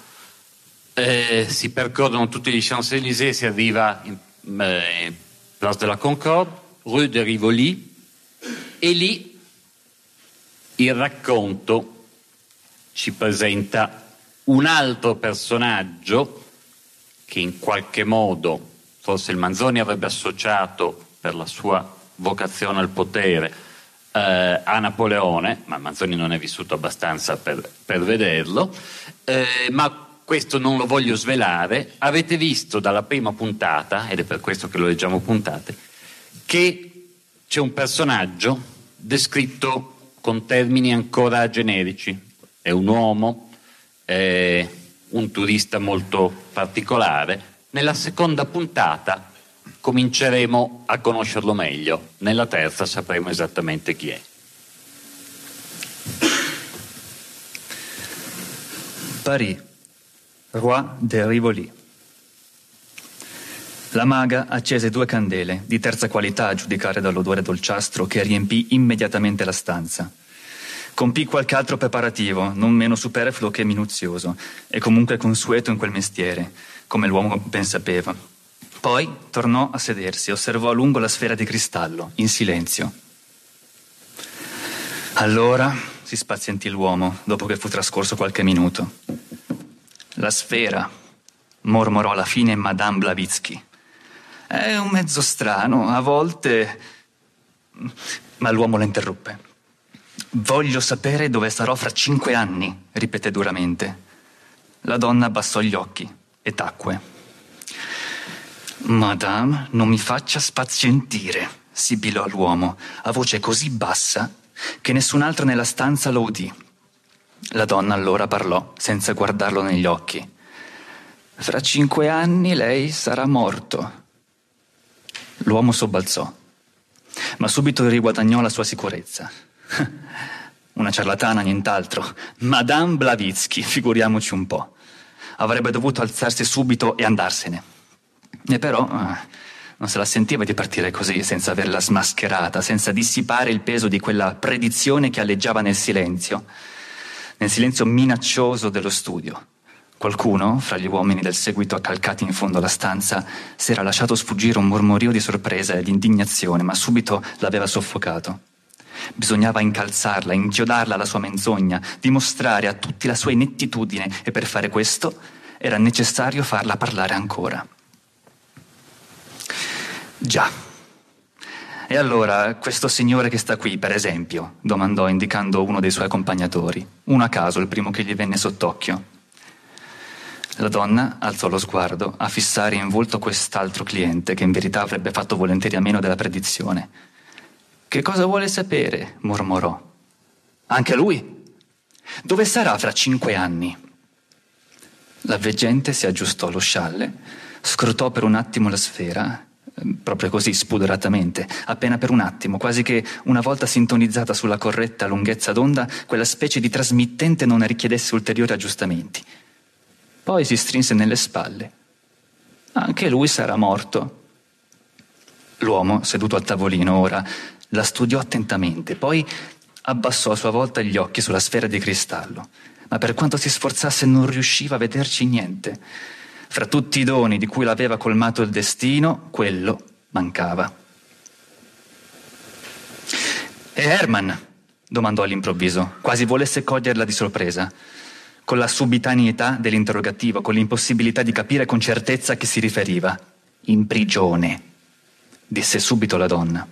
eh, si percorrono tutti gli Champs-Élysées, si arriva in, eh, Place de la Concorde, Rue de Rivoli, e lì il racconto ci presenta un altro personaggio che in qualche modo forse il Manzoni avrebbe associato per la sua vocazione al potere eh, a Napoleone, ma Manzoni non è vissuto abbastanza per, per vederlo, eh, ma questo non lo voglio svelare. Avete visto dalla prima puntata, ed è per questo che lo leggiamo puntate, che c'è un personaggio descritto con termini ancora generici. È un uomo, è un turista molto particolare. Nella seconda puntata cominceremo a conoscerlo meglio, nella terza sapremo esattamente chi è. Parì, Rue de Rivoli. La maga accese due candele, di terza qualità a giudicare dall'odore dolciastro che riempì immediatamente la stanza. Compì qualche altro preparativo, non meno superfluo che minuzioso, e comunque consueto in quel mestiere, come l'uomo ben sapeva. Poi tornò a sedersi e osservò a lungo la sfera di cristallo, in silenzio. Allora si spazientì l'uomo, dopo che fu trascorso qualche minuto. La sfera, mormorò alla fine Madame Blavatsky. È un mezzo strano, a volte... Ma l'uomo la interruppe. Voglio sapere dove sarò fra cinque anni, ripete duramente. La donna abbassò gli occhi e tacque. Madame, non mi faccia spazientire, sibilò l'uomo, a voce così bassa che nessun'altra nella stanza lo udì. La donna allora parlò, senza guardarlo negli occhi. «Fra cinque anni lei sarà morto». L'uomo sobbalzò, ma subito riguadagnò la sua sicurezza. Una ciarlatana, nient'altro. Madame Blavatsky, figuriamoci un po'. Avrebbe dovuto alzarsi subito e andarsene. E però non se la sentiva di partire così, senza averla smascherata, senza dissipare il peso di quella predizione che alleggiava nel silenzio. Nel silenzio minaccioso dello studio. Qualcuno, fra gli uomini del seguito accalcati in fondo alla stanza, si era lasciato sfuggire un mormorio di sorpresa e di indignazione, ma subito l'aveva soffocato. Bisognava incalzarla, inchiodarla alla sua menzogna, dimostrare a tutti la sua inettitudine, e per fare questo era necessario farla parlare ancora. Già. E allora, questo signore che sta qui, per esempio, domandò indicando uno dei suoi accompagnatori, uno a caso, il primo che gli venne sott'occhio. La donna alzò lo sguardo a fissare in volto quest'altro cliente che in verità avrebbe fatto volentieri a meno della predizione. Che cosa vuole sapere? Mormorò. Anche lui? Dove sarà fra cinque anni? La veggente si aggiustò lo scialle, scrutò per un attimo la sfera, proprio così, spudoratamente, appena per un attimo, quasi che una volta sintonizzata sulla corretta lunghezza d'onda, quella specie di trasmittente non richiedesse ulteriori aggiustamenti. Poi si strinse nelle spalle. Anche lui sarà morto. L'uomo, seduto al tavolino ora, la studiò attentamente, poi abbassò a sua volta gli occhi sulla sfera di cristallo, ma per quanto si sforzasse non riusciva a vederci niente. Fra tutti i doni di cui l'aveva colmato il destino, quello mancava. «E Herman?» domandò all'improvviso, quasi volesse coglierla di sorpresa, con la subitaneità dell'interrogativo, con l'impossibilità di capire con certezza a chi si riferiva. «In prigione», disse subito la donna.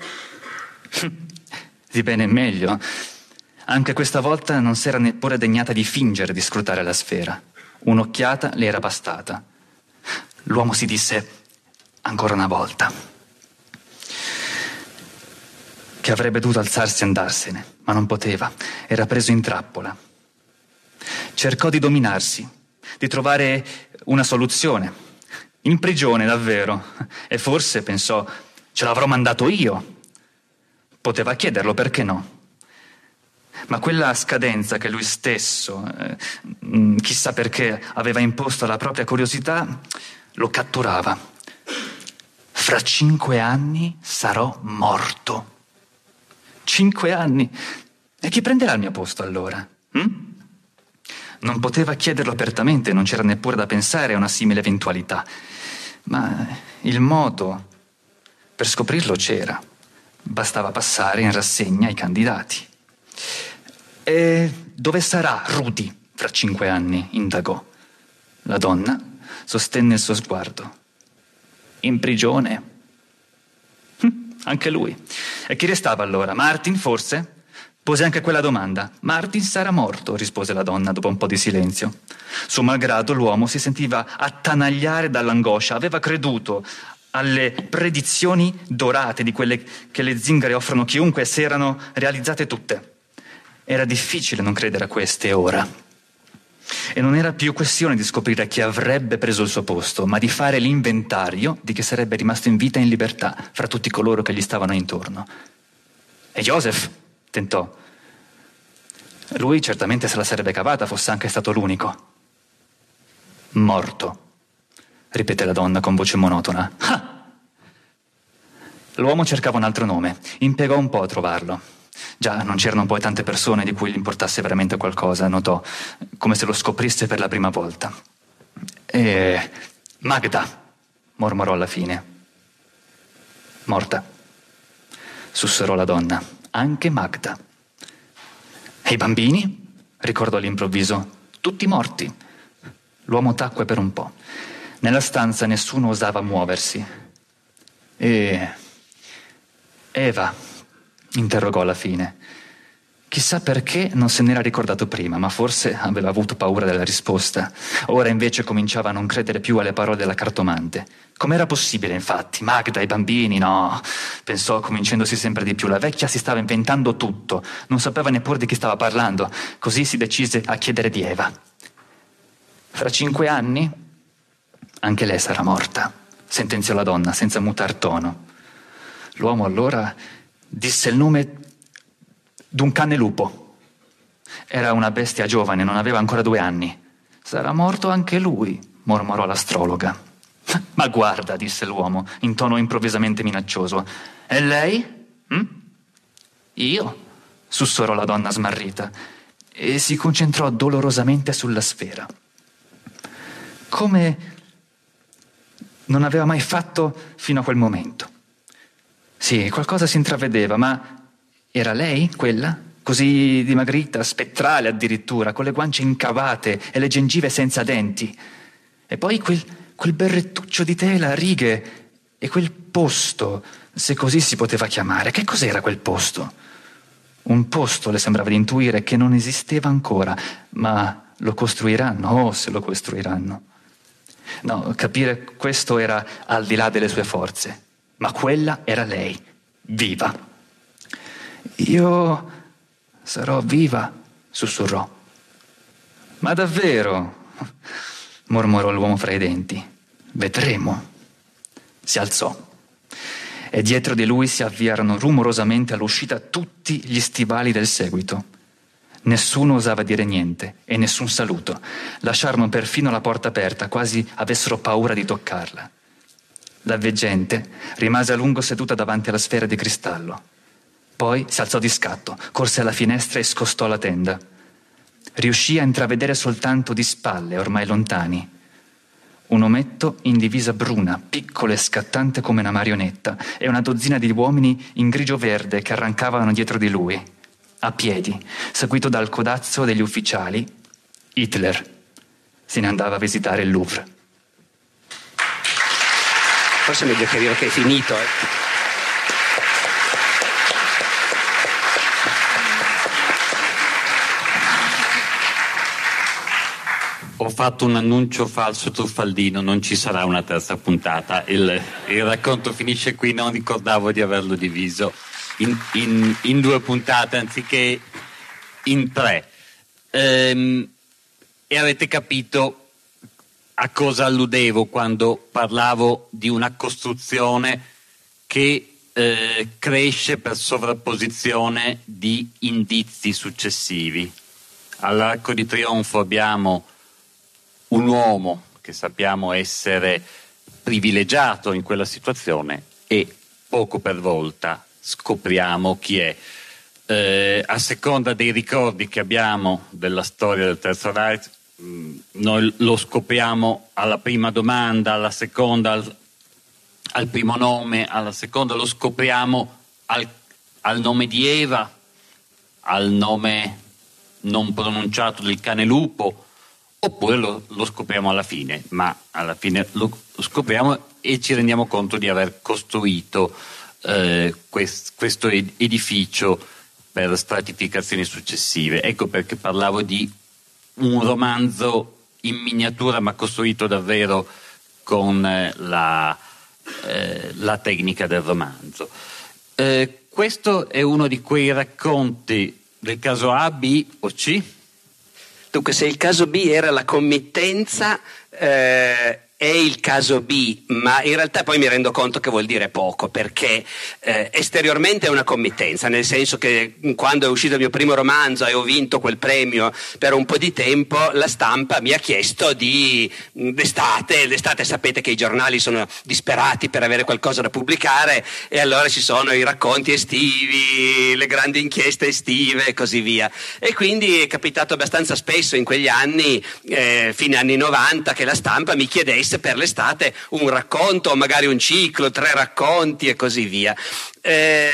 «Di bene meglio». Anche questa volta non s'era neppure degnata di fingere di scrutare la sfera. Un'occhiata le era bastata. L'uomo si disse ancora una volta che avrebbe dovuto alzarsi e andarsene, ma non poteva, era preso in trappola. Cercò di dominarsi, di trovare una soluzione. In prigione, davvero. E forse, pensò, ce l'avrò mandato io. Poteva chiederlo, perché no? Ma quella scadenza che lui stesso, eh, chissà perché, aveva imposto alla propria curiosità, lo catturava. Fra cinque anni sarò morto. Cinque anni. E chi prenderà il mio posto allora? Hm? Non poteva chiederlo apertamente, non c'era neppure da pensare a una simile eventualità. Ma il modo Per scoprirlo c'era, bastava passare in rassegna i candidati. «E dove sarà Rudy fra cinque anni?» indagò. La donna sostenne il suo sguardo. «In prigione?» Hm, anche lui. «E chi restava allora? Martin, forse?» Pose anche quella domanda. «Martin sarà morto», rispose la donna dopo un po' di silenzio. Suo malgrado l'uomo si sentiva attanagliare dall'angoscia. Aveva creduto alle predizioni dorate di quelle che le zingare offrono a chiunque e si erano realizzate tutte. Era difficile non credere a queste ora. E non era più questione di scoprire chi avrebbe preso il suo posto, ma di fare l'inventario di chi sarebbe rimasto in vita e in libertà fra tutti coloro che gli stavano intorno. «E Joseph?» tentò. Lui certamente se la sarebbe cavata, fosse anche stato l'unico. «Morto», ripete la donna con voce monotona. «Ah!» L'uomo cercava un altro nome, impiegò un po' a trovarlo. Già, non c'erano poi tante persone di cui gli importasse veramente qualcosa, notò, come se lo scoprisse per la prima volta. «E... Magda», mormorò alla fine. «Morta», sussurrò la donna. Anche Magda. «E i bambini?» ricordò all'improvviso. «Tutti morti». L'uomo tacque per un po'. Nella stanza nessuno osava muoversi. «E... Eva?» interrogò alla fine. Chissà perché non se n'era ricordato prima, ma forse aveva avuto paura della risposta. Ora invece cominciava a non credere più alle parole della cartomante. Com'era possibile, infatti? Magda, i bambini, no, pensò convincendosi sempre di più. La vecchia si stava inventando tutto, non sapeva neppure di chi stava parlando, così si decise a chiedere di Eva. «Fra cinque anni anche lei sarà morta», sentenziò la donna senza mutar tono. L'uomo allora disse il nome d'un cane lupo. Era una bestia giovane, non aveva ancora due anni. «Sarà morto anche lui», mormorò l'astrologa. «Ma guarda», disse l'uomo in tono improvvisamente minaccioso. «E lei?» «Hm?» «Io?» sussurrò la donna smarrita e si concentrò dolorosamente sulla sfera. Come non aveva mai fatto fino a quel momento. Sì, qualcosa si intravedeva, ma... Era lei, quella? Così dimagrita, spettrale addirittura, con le guance incavate e le gengive senza denti. E poi quel, quel berrettuccio di tela a righe e quel posto, se così si poteva chiamare. Che cos'era quel posto? Un posto, le sembrava di intuire, che non esisteva ancora, ma lo costruiranno, oh, se lo costruiranno. No, capire questo era al di là delle sue forze, ma quella era lei, viva. «Io sarò viva», sussurrò. «Ma davvero?» mormorò l'uomo fra i denti. «Vedremo». Si alzò e dietro di lui si avviarono rumorosamente all'uscita tutti gli stivali del seguito. Nessuno osava dire niente e nessun saluto. Lasciarono perfino la porta aperta, quasi avessero paura di toccarla. La veggente rimase a lungo seduta davanti alla sfera di cristallo. Poi si alzò di scatto, corse alla finestra e scostò la tenda. Riuscì a intravedere soltanto di spalle, ormai lontani, un ometto in divisa bruna, piccolo e scattante come una marionetta, e una dozzina di uomini in grigio-verde che arrancavano dietro di lui, a piedi, seguito dal codazzo degli ufficiali. Hitler se ne andava a visitare il Louvre. Forse è meglio che dire che è finito, eh. Ho fatto un annuncio falso truffaldino, non ci sarà una terza puntata. Il, il racconto finisce qui, non ricordavo di averlo diviso in, in, in due puntate anziché in tre. Ehm, e avete capito a cosa alludevo quando parlavo di una costruzione che eh, cresce per sovrapposizione di indizi successivi. All'Arco di Trionfo abbiamo un uomo che sappiamo essere privilegiato in quella situazione e poco per volta scopriamo chi è. Eh, a seconda dei ricordi che abbiamo della storia del Terzo Reich, mh, noi lo scopriamo alla prima domanda, alla seconda, al, al primo nome, alla seconda, lo scopriamo al, al nome di Eva, al nome non pronunciato del cane lupo, oppure lo, lo scopriamo alla fine, ma alla fine lo scopriamo e ci rendiamo conto di aver costruito eh, quest, questo edificio per stratificazioni successive. Ecco perché parlavo di un romanzo in miniatura, ma costruito davvero con la, eh, la tecnica del romanzo. Eh, questo è uno di quei racconti del caso A, B o C. Dunque, se il caso B era la committenza, eh, è il caso B, ma in realtà poi mi rendo conto che vuol dire poco, perché eh, esteriormente è una committenza, nel senso che quando è uscito il mio primo romanzo e ho vinto quel premio per un po' di tempo, la stampa mi ha chiesto di d'estate, d'estate sapete che i giornali sono disperati per avere qualcosa da pubblicare, e allora ci sono i racconti estivi, le grandi inchieste estive e così via, e quindi è capitato abbastanza spesso in quegli anni, eh, fine anni novanta, che la stampa mi chiedesse per l'estate un racconto, o magari un ciclo, tre racconti e così via. Eh,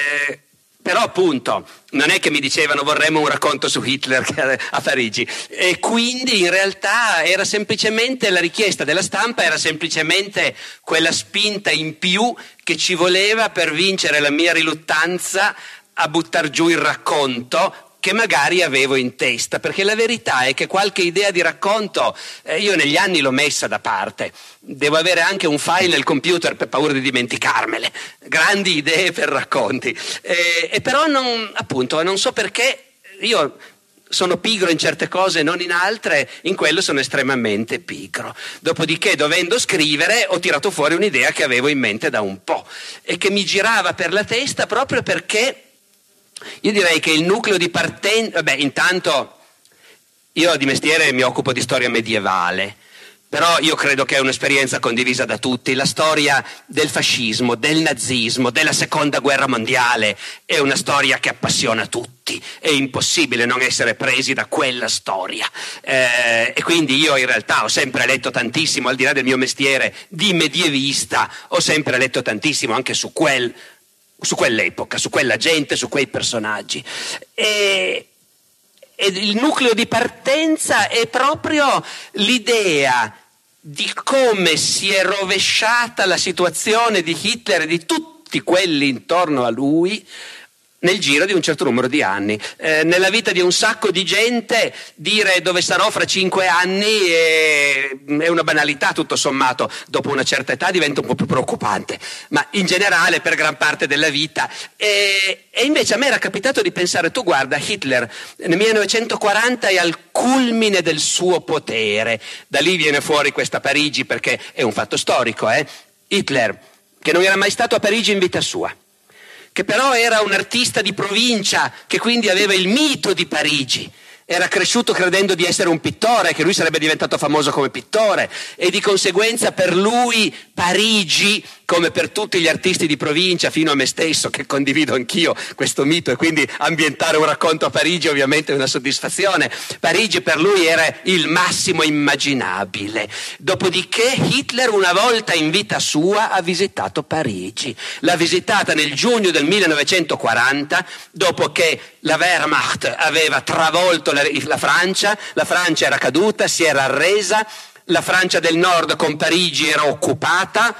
però appunto non è che mi dicevano vorremmo un racconto su Hitler a Parigi, e quindi in realtà era semplicemente la richiesta della stampa, era semplicemente quella spinta in più che ci voleva per vincere la mia riluttanza a buttar giù il racconto che magari avevo in testa, perché la verità è che qualche idea di racconto eh, io negli anni l'ho messa da parte. Devo avere anche un file nel computer per paura di dimenticarmele, grandi idee per racconti, eh, e però non, appunto, non so perché io sono pigro in certe cose, non in altre, in quello sono estremamente pigro. Dopodiché, dovendo scrivere, ho tirato fuori un'idea che avevo in mente da un po' e che mi girava per la testa, proprio perché io direi che il nucleo di partenza, vabbè, intanto io di mestiere mi occupo di storia medievale, però io credo che è un'esperienza condivisa da tutti. La storia del fascismo, del nazismo, della seconda guerra mondiale è una storia che appassiona tutti, è impossibile non essere presi da quella storia, eh, e quindi io in realtà ho sempre letto tantissimo, al di là del mio mestiere di medievista, ho sempre letto tantissimo anche su quel su quell'epoca, su quella gente, su quei personaggi, e, e il nucleo di partenza è proprio l'idea di come si è rovesciata la situazione di Hitler e di tutti quelli intorno a lui nel giro di un certo numero di anni, eh, nella vita di un sacco di gente. Dire dove sarò fra cinque anni è, è una banalità, tutto sommato, dopo una certa età diventa un po' più preoccupante, ma in generale per gran parte della vita, e, e invece a me era capitato di pensare: tu guarda, Hitler nel millenovecentoquaranta è al culmine del suo potere, da lì viene fuori questa Parigi, perché è un fatto storico, eh? Hitler, che non era mai stato a Parigi in vita sua, che però era un artista di provincia, che quindi aveva il mito di Parigi, era cresciuto credendo di essere un pittore, che lui sarebbe diventato famoso come pittore, e di conseguenza per lui Parigi, come per tutti gli artisti di provincia, fino a me stesso, che condivido anch'io questo mito, e quindi ambientare un racconto a Parigi ovviamente è una soddisfazione. Parigi per lui era il massimo immaginabile. Dopodiché Hitler una volta in vita sua ha visitato Parigi, l'ha visitata nel giugno del millenovecentoquaranta, dopo che la Wehrmacht aveva travolto la, la Francia, la Francia era caduta, si era arresa, la Francia del Nord con Parigi era occupata,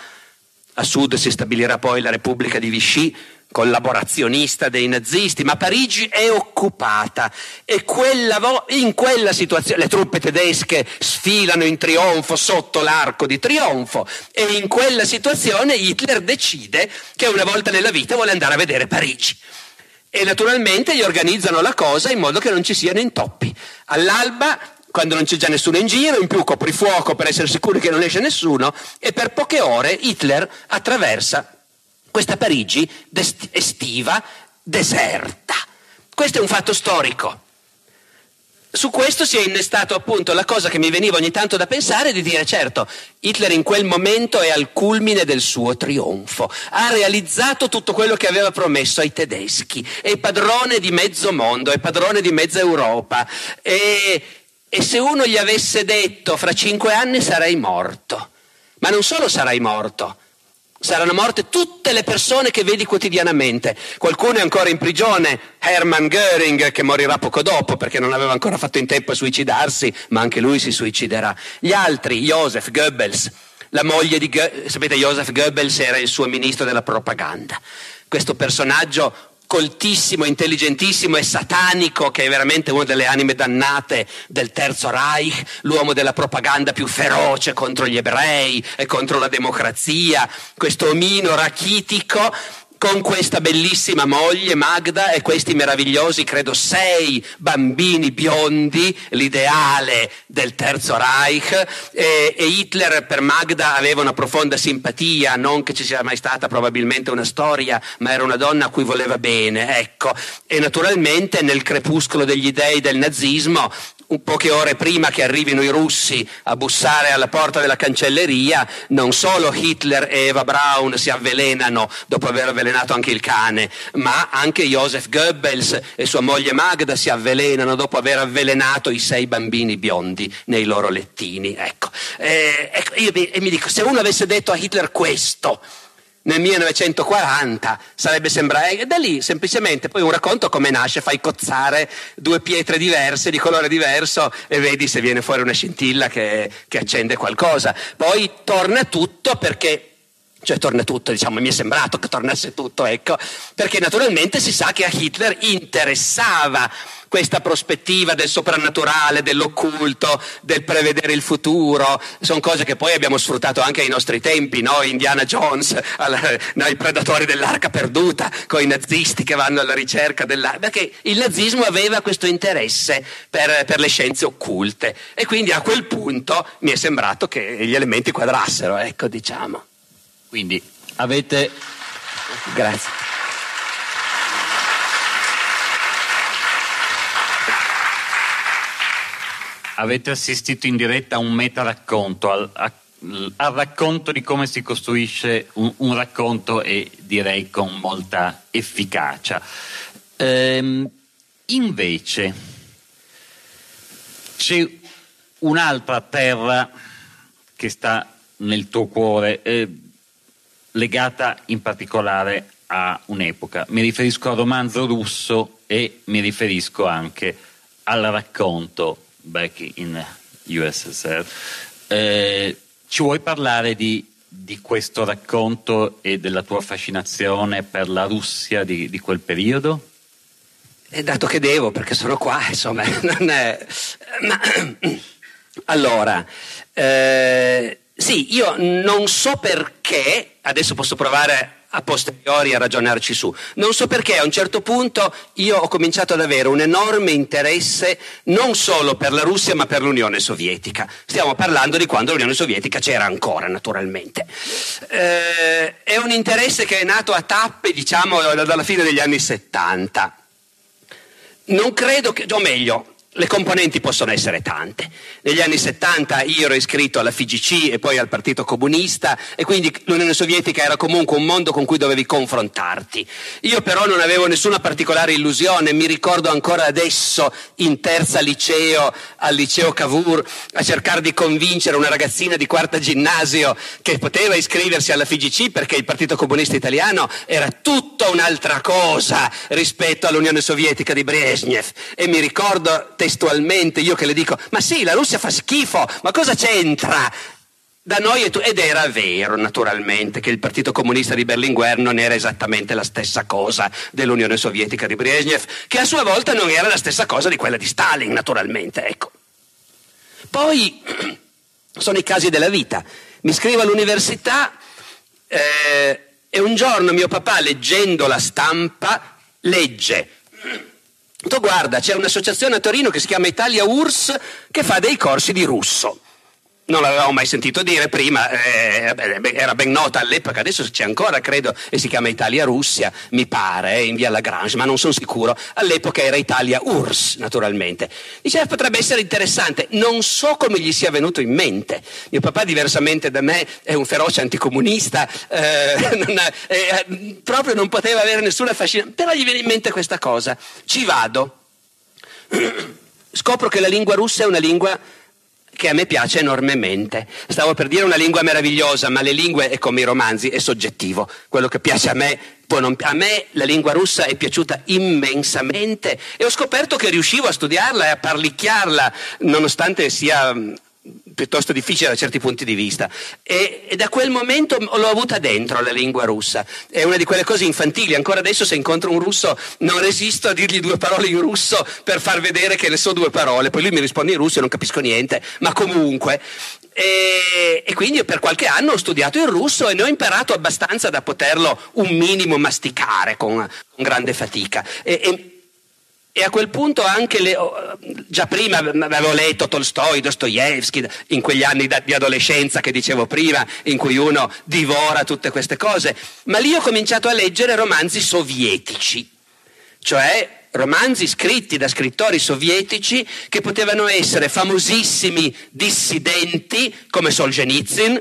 a sud si stabilirà poi la Repubblica di Vichy, collaborazionista dei nazisti, ma Parigi è occupata, e quella vo- in quella situazione le truppe tedesche sfilano in trionfo sotto l'Arco di Trionfo, e in quella situazione Hitler decide che una volta nella vita vuole andare a vedere Parigi, e naturalmente gli organizzano la cosa in modo che non ci siano intoppi. All'alba, quando non c'è già nessuno in giro, in più coprifuoco per essere sicuri che non esce nessuno, e per poche ore Hitler attraversa questa Parigi estiva deserta. Questo è un fatto storico. Su questo si è innestato appunto la cosa che mi veniva ogni tanto da pensare, di dire: certo, Hitler in quel momento è al culmine del suo trionfo, ha realizzato tutto quello che aveva promesso ai tedeschi, è padrone di mezzo mondo, è padrone di mezza Europa, e... E se uno gli avesse detto fra cinque anni sarai morto, ma non solo sarai morto, saranno morte tutte le persone che vedi quotidianamente. Qualcuno è ancora in prigione, Hermann Göring, che morirà poco dopo perché non aveva ancora fatto in tempo a suicidarsi, ma anche lui si suiciderà. Gli altri, Joseph Goebbels, la moglie di Goebbels, sapete, Joseph Goebbels era il suo ministro della propaganda, questo personaggio coltissimo, intelligentissimo e satanico, che è veramente una delle anime dannate del Terzo Reich, l'uomo della propaganda più feroce contro gli ebrei e contro la democrazia, questo omino rachitico con questa bellissima moglie Magda e questi meravigliosi, credo, sei bambini biondi, l'ideale del Terzo Reich. E, e Hitler per Magda aveva una profonda simpatia, non che ci sia mai stata probabilmente una storia, ma era una donna a cui voleva bene, ecco. E naturalmente nel crepuscolo degli dei del nazismo, poche ore prima che arrivino i russi a bussare alla porta della cancelleria, non solo Hitler e Eva Braun si avvelenano dopo aver avvelenato anche il cane, ma anche Joseph Goebbels e sua moglie Magda si avvelenano dopo aver avvelenato i sei bambini biondi nei loro lettini, ecco. E, ecco, io mi, e mi dico, se uno avesse detto a Hitler questo nel millenovecentoquaranta sarebbe sembrato, e da lì semplicemente poi un racconto come nasce: fai cozzare due pietre diverse di colore diverso e vedi se viene fuori una scintilla che, che accende qualcosa. Poi torna tutto perché, cioè torna tutto, diciamo, mi è sembrato che tornasse tutto, ecco, perché naturalmente si sa che a Hitler interessava questa prospettiva del soprannaturale, dell'occulto, del prevedere il futuro. Sono cose che poi abbiamo sfruttato anche ai nostri tempi, no? Indiana Jones, al, no, i predatori dell'arca perduta, con i nazisti che vanno alla ricerca dell'arca, perché il nazismo aveva questo interesse per, per le scienze occulte, e quindi a quel punto mi è sembrato che gli elementi quadrassero, ecco, diciamo. Quindi avete... Grazie. Avete assistito in diretta a un metaracconto, al, a, al racconto di come si costruisce un, un racconto, e direi con molta efficacia. Ehm, invece c'è un'altra terra che sta nel tuo cuore, eh, legata in particolare a un'epoca. Mi riferisco al romanzo russo e mi riferisco anche al racconto Back in U S S R. Eh, ci vuoi parlare di, di questo racconto e della tua affascinazione per la Russia di, di quel periodo? Eh, dato che devo, perché sono qua, insomma, non è... Ma, allora, eh, sì, io non so perché, adesso posso provare a posteriori a ragionarci su, non so perché a un certo punto io ho cominciato ad avere un enorme interesse non solo per la Russia ma per l'Unione Sovietica. Stiamo parlando di quando l'Unione Sovietica c'era ancora, naturalmente. Eh, è un interesse che è nato a tappe, diciamo, dalla fine degli anni settanta. Non credo che, o meglio, le componenti possono essere tante. Negli anni settanta io ero iscritto alla F I G C e poi al Partito Comunista, e quindi l'Unione Sovietica era comunque un mondo con cui dovevi confrontarti. Io però non avevo nessuna particolare illusione. Mi ricordo ancora adesso, in terza liceo, al liceo Cavour, a cercare di convincere una ragazzina di quarta ginnasio che poteva iscriversi alla F I G C perché il Partito Comunista Italiano era tutta un'altra cosa rispetto all'Unione Sovietica di Brezhnev, e mi ricordo testualmente io che le dico: ma sì, la Russia fa schifo, ma cosa c'entra da noi? E tu... ed era vero, naturalmente, che il Partito Comunista di Berlinguer non era esattamente la stessa cosa dell'Unione Sovietica di Brezhnev, che a sua volta non era la stessa cosa di quella di Stalin, naturalmente, ecco. Poi sono i casi della vita. Mi iscrivo all'università, eh, e un giorno mio papà, leggendo La Stampa, legge: tu guarda, c'è un'associazione a Torino che si chiama Italia U R S S che fa dei corsi di russo. Non l'avevamo mai sentito dire prima, eh, era ben nota all'epoca, adesso c'è ancora, credo, e si chiama Italia Russia, mi pare, eh, in via Lagrange, ma non sono sicuro. All'epoca era Italia U R S S, naturalmente. Diceva: potrebbe essere interessante. Non so come gli sia venuto in mente. Mio papà, diversamente da me, è un feroce anticomunista, eh, non ha, eh, proprio non poteva avere nessuna fascinazione, però gli viene in mente questa cosa. Ci vado. Scopro che la lingua russa è una lingua che a me piace enormemente. Stavo per dire una lingua meravigliosa, ma le lingue è come i romanzi, è soggettivo. Quello che piace a me, poi non, a me la lingua russa è piaciuta immensamente e ho scoperto che riuscivo a studiarla e a parlicchiarla, nonostante sia piuttosto difficile da certi punti di vista, e, e da quel momento l'ho avuta dentro la lingua russa. È una di quelle cose infantili, ancora adesso se incontro un russo non resisto a dirgli due parole in russo per far vedere che ne so due parole, poi lui mi risponde in russo e non capisco niente, ma comunque. E, e quindi per qualche anno ho studiato il russo e ne ho imparato abbastanza da poterlo un minimo masticare con, con grande fatica. E, e, E a quel punto anche, le, già prima avevo letto Tolstoi, Dostoevsky, in quegli anni da, di adolescenza che dicevo prima, in cui uno divora tutte queste cose, ma lì ho cominciato a leggere romanzi sovietici, cioè romanzi scritti da scrittori sovietici che potevano essere famosissimi dissidenti come Solzhenitsyn,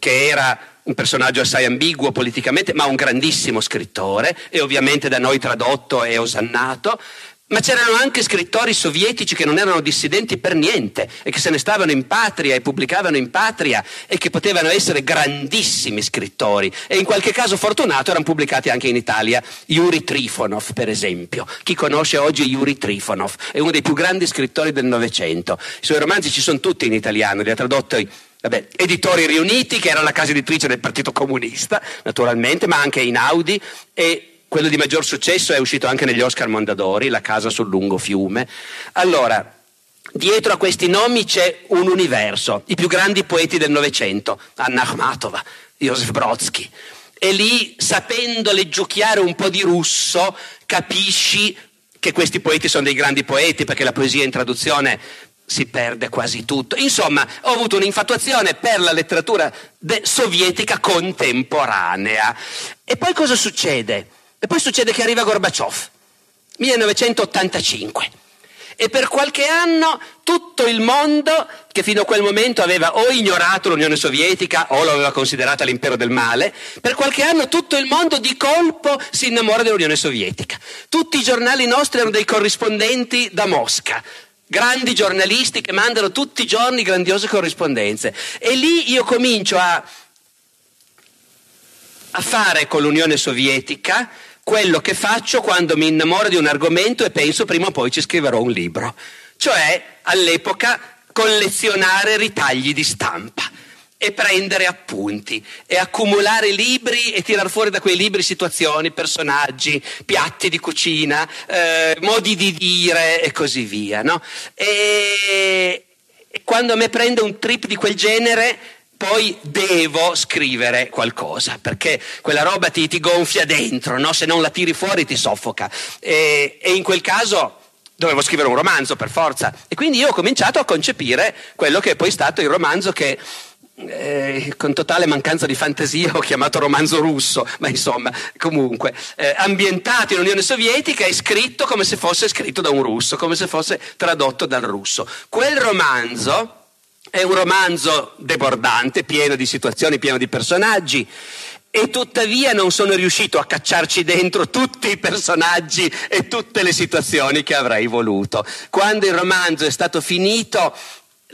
che era un personaggio assai ambiguo politicamente, ma un grandissimo scrittore, e ovviamente da noi tradotto e osannato, ma c'erano anche scrittori sovietici che non erano dissidenti per niente e che se ne stavano in patria e pubblicavano in patria e che potevano essere grandissimi scrittori, e in qualche caso fortunato erano pubblicati anche in Italia. Yuri Trifonov, per esempio. Chi conosce oggi Yuri Trifonov? È uno dei più grandi scrittori del Novecento. I suoi romanzi ci sono tutti in italiano, li ha tradotti Vabbè, Editori Riuniti, che era la casa editrice del Partito Comunista, naturalmente, ma anche Einaudi, e quello di maggior successo è uscito anche negli Oscar Mondadori, La casa sul lungo fiume. Allora, dietro a questi nomi c'è un universo, i più grandi poeti del Novecento, Anna Akhmatova, Josef Brodsky, e lì, sapendole giocare un po' di russo, capisci che questi poeti sono dei grandi poeti, perché la poesia in traduzione si perde quasi tutto. Insomma, ho avuto un'infatuazione per la letteratura de- sovietica contemporanea. E poi cosa succede? E poi succede che arriva Gorbaciov, millenovecentottantacinque, e per qualche anno tutto il mondo, che fino a quel momento aveva o ignorato l'Unione Sovietica o l'aveva considerata l'impero del male, per qualche anno tutto il mondo di colpo si innamora dell'Unione Sovietica. Tutti i giornali nostri erano dei corrispondenti da Mosca, grandi giornalisti che mandano tutti i giorni grandiose corrispondenze, e lì io comincio a, a fare con l'Unione Sovietica quello che faccio quando mi innamoro di un argomento e penso prima o poi ci scriverò un libro, cioè all'epoca collezionare ritagli di stampa e prendere appunti e accumulare libri e tirar fuori da quei libri situazioni, personaggi, piatti di cucina, eh, modi di dire e così via, no? E quando a me prende un trip di quel genere, poi devo scrivere qualcosa, perché quella roba ti, ti gonfia dentro, no? Se non la tiri fuori ti soffoca, e, e in quel caso dovevo scrivere un romanzo per forza, e quindi io ho cominciato a concepire quello che è poi stato il romanzo che Eh, con totale mancanza di fantasia ho chiamato romanzo russo, ma insomma comunque eh, ambientato in Unione Sovietica e scritto come se fosse scritto da un russo, come se fosse tradotto dal russo. Quel romanzo è un romanzo debordante, pieno di situazioni, pieno di personaggi, e tuttavia non sono riuscito a cacciarci dentro tutti i personaggi e tutte le situazioni che avrei voluto. Quando il romanzo è stato finito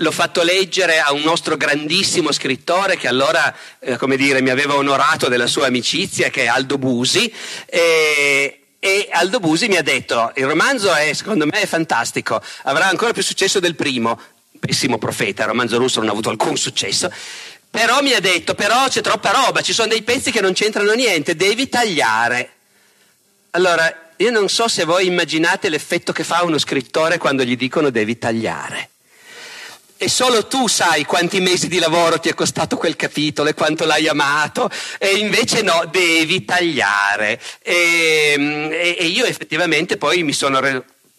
l'ho fatto leggere a un nostro grandissimo scrittore che allora, eh, come dire, mi aveva onorato della sua amicizia, che è Aldo Busi, e, e Aldo Busi mi ha detto: il romanzo è, secondo me, è fantastico, avrà ancora più successo del primo. Pessimo profeta, il romanzo russo non ha avuto alcun successo, però mi ha detto, però c'è troppa roba, ci sono dei pezzi che non c'entrano niente, devi tagliare. Allora, io non so se voi immaginate l'effetto che fa uno scrittore quando gli dicono devi tagliare. E solo tu sai quanti mesi di lavoro ti è costato quel capitolo e quanto l'hai amato, e invece no, devi tagliare. E, e io effettivamente poi mi sono,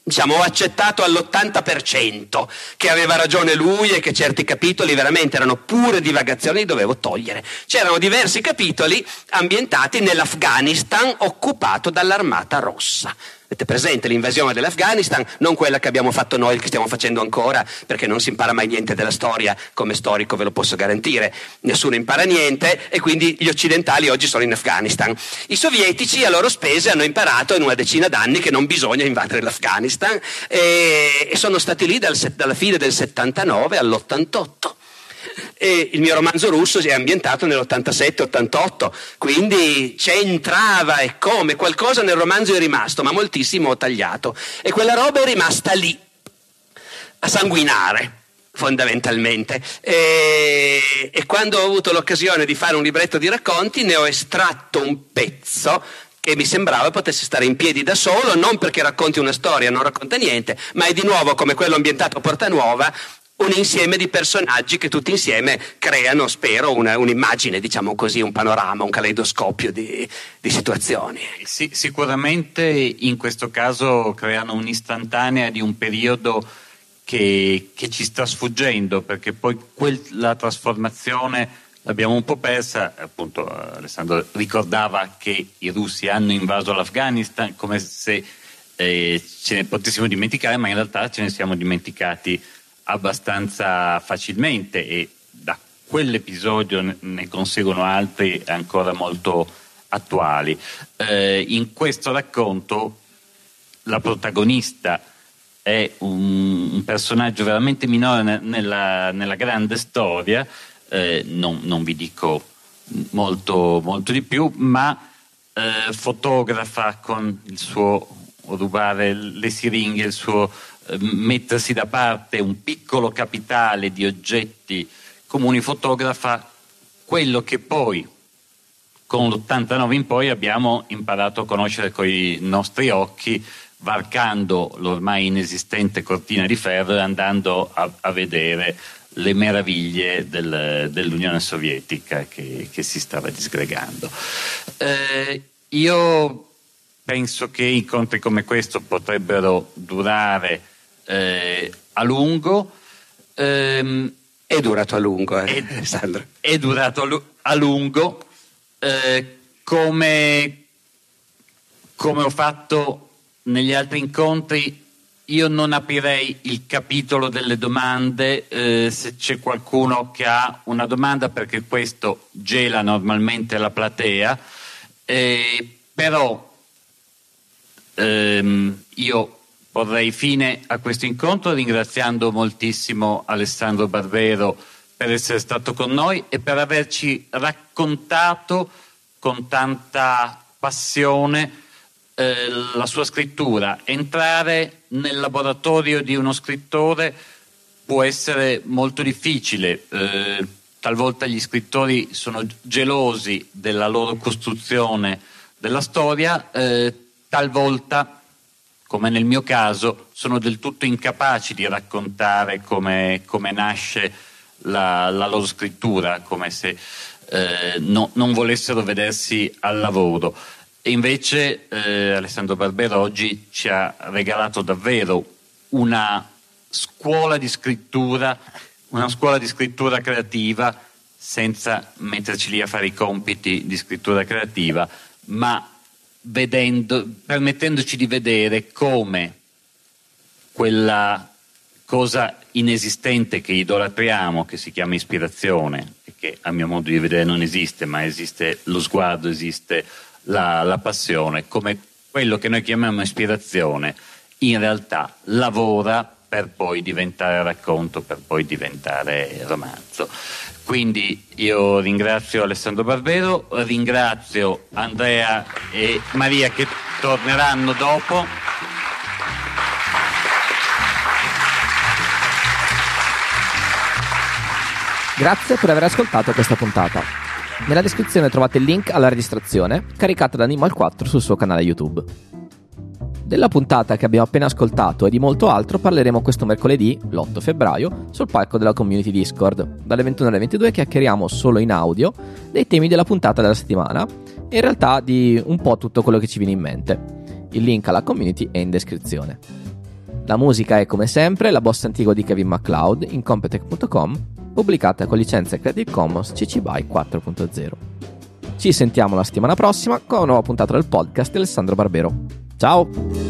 diciamo, ho accettato all'ottanta per cento che aveva ragione lui e che certi capitoli veramente erano pure divagazioni, li dovevo togliere. C'erano diversi capitoli ambientati nell'Afghanistan occupato dall'Armata Rossa. Avete presente l'invasione dell'Afghanistan, non quella che abbiamo fatto noi, che stiamo facendo ancora, perché non si impara mai niente della storia, come storico ve lo posso garantire, nessuno impara niente, e quindi gli occidentali oggi sono in Afghanistan. I sovietici a loro spese hanno imparato in una decina d'anni che non bisogna invadere l'Afghanistan, e, e sono stati lì dal, dalla fine del settantanove all'ottantotto. E il mio romanzo russo si è ambientato nell'ottantasette ottantotto, quindi c'entrava, e come qualcosa nel romanzo è rimasto, ma moltissimo ho tagliato, e quella roba è rimasta lì a sanguinare fondamentalmente, e, e quando ho avuto l'occasione di fare un libretto di racconti ne ho estratto un pezzo che mi sembrava potesse stare in piedi da solo, non perché racconti una storia, non racconta niente, ma è di nuovo, come quello ambientato a Porta Nuova, un insieme di personaggi che tutti insieme creano, spero, una, un'immagine, diciamo così, un panorama, un caleidoscopio di, di situazioni. Sì, sicuramente in questo caso creano un'istantanea di un periodo che, che ci sta sfuggendo, perché poi quel, la trasformazione l'abbiamo un po' persa. Appunto, Alessandro ricordava che i russi hanno invaso l'Afghanistan come se eh, ce ne potessimo dimenticare, ma in realtà ce ne siamo dimenticati abbastanza facilmente, e da quell'episodio ne conseguono altri ancora molto attuali. Eh, in questo racconto la protagonista è un, un personaggio veramente minore ne, nella, nella grande storia, eh, non, non vi dico molto, molto di più, ma eh, fotografa con il suo rubare le siringhe, il suo mettersi da parte un piccolo capitale di oggetti comuni, fotografa quello che poi con l'ottantanove in poi abbiamo imparato a conoscere con i nostri occhi, varcando l'ormai inesistente cortina di ferro e andando a, a vedere le meraviglie del, dell'Unione Sovietica che, che si stava disgregando. Eh, io penso che incontri come questo potrebbero durare Eh, a lungo, ehm, è durato a lungo, eh, è, Sandro. È durato a, lu- a lungo, eh, come, come ho fatto negli altri incontri. Io non aprirei il capitolo delle domande, eh, se c'è qualcuno che ha una domanda, perché questo gela normalmente la platea, eh, però ehm, io vorrei fine a questo incontro ringraziando moltissimo Alessandro Barbero per essere stato con noi e per averci raccontato con tanta passione eh, la sua scrittura. Entrare nel laboratorio di uno scrittore può essere molto difficile, eh, talvolta gli scrittori sono gelosi della loro costruzione della storia, eh, talvolta, come nel mio caso, sono del tutto incapaci di raccontare come, come nasce la, la loro scrittura, come se eh, no, non volessero vedersi al lavoro. E invece eh, Alessandro Barbero oggi ci ha regalato davvero una scuola di scrittura, una scuola di scrittura creativa, senza metterci lì a fare i compiti di scrittura creativa, ma vedendo, permettendoci di vedere come quella cosa inesistente che idolatriamo, che si chiama ispirazione, e che a mio modo di vedere non esiste, ma esiste lo sguardo, esiste la, la passione, come quello che noi chiamiamo ispirazione in realtà lavora per poi diventare racconto, per poi diventare romanzo. Quindi io ringrazio Alessandro Barbero, ringrazio Andrea e Maria che torneranno dopo. Grazie per aver ascoltato questa puntata. Nella descrizione trovate il link alla registrazione caricata da Animal quattro sul suo canale YouTube. Della puntata che abbiamo appena ascoltato e di molto altro parleremo questo mercoledì, l'otto febbraio, sul palco della community Discord. Dalle ventuno alle ventidue chiacchieriamo solo in audio dei temi della puntata della settimana e in realtà di un po' tutto quello che ci viene in mente. Il link alla community è in descrizione. La musica è come sempre la Bossa Antigua di Kevin MacLeod in Competech punto com, pubblicata con licenza Creative Commons C C B Y quattro punto zero. Ci sentiamo la settimana prossima con una nuova puntata del podcast di Alessandro Barbero. Ciao!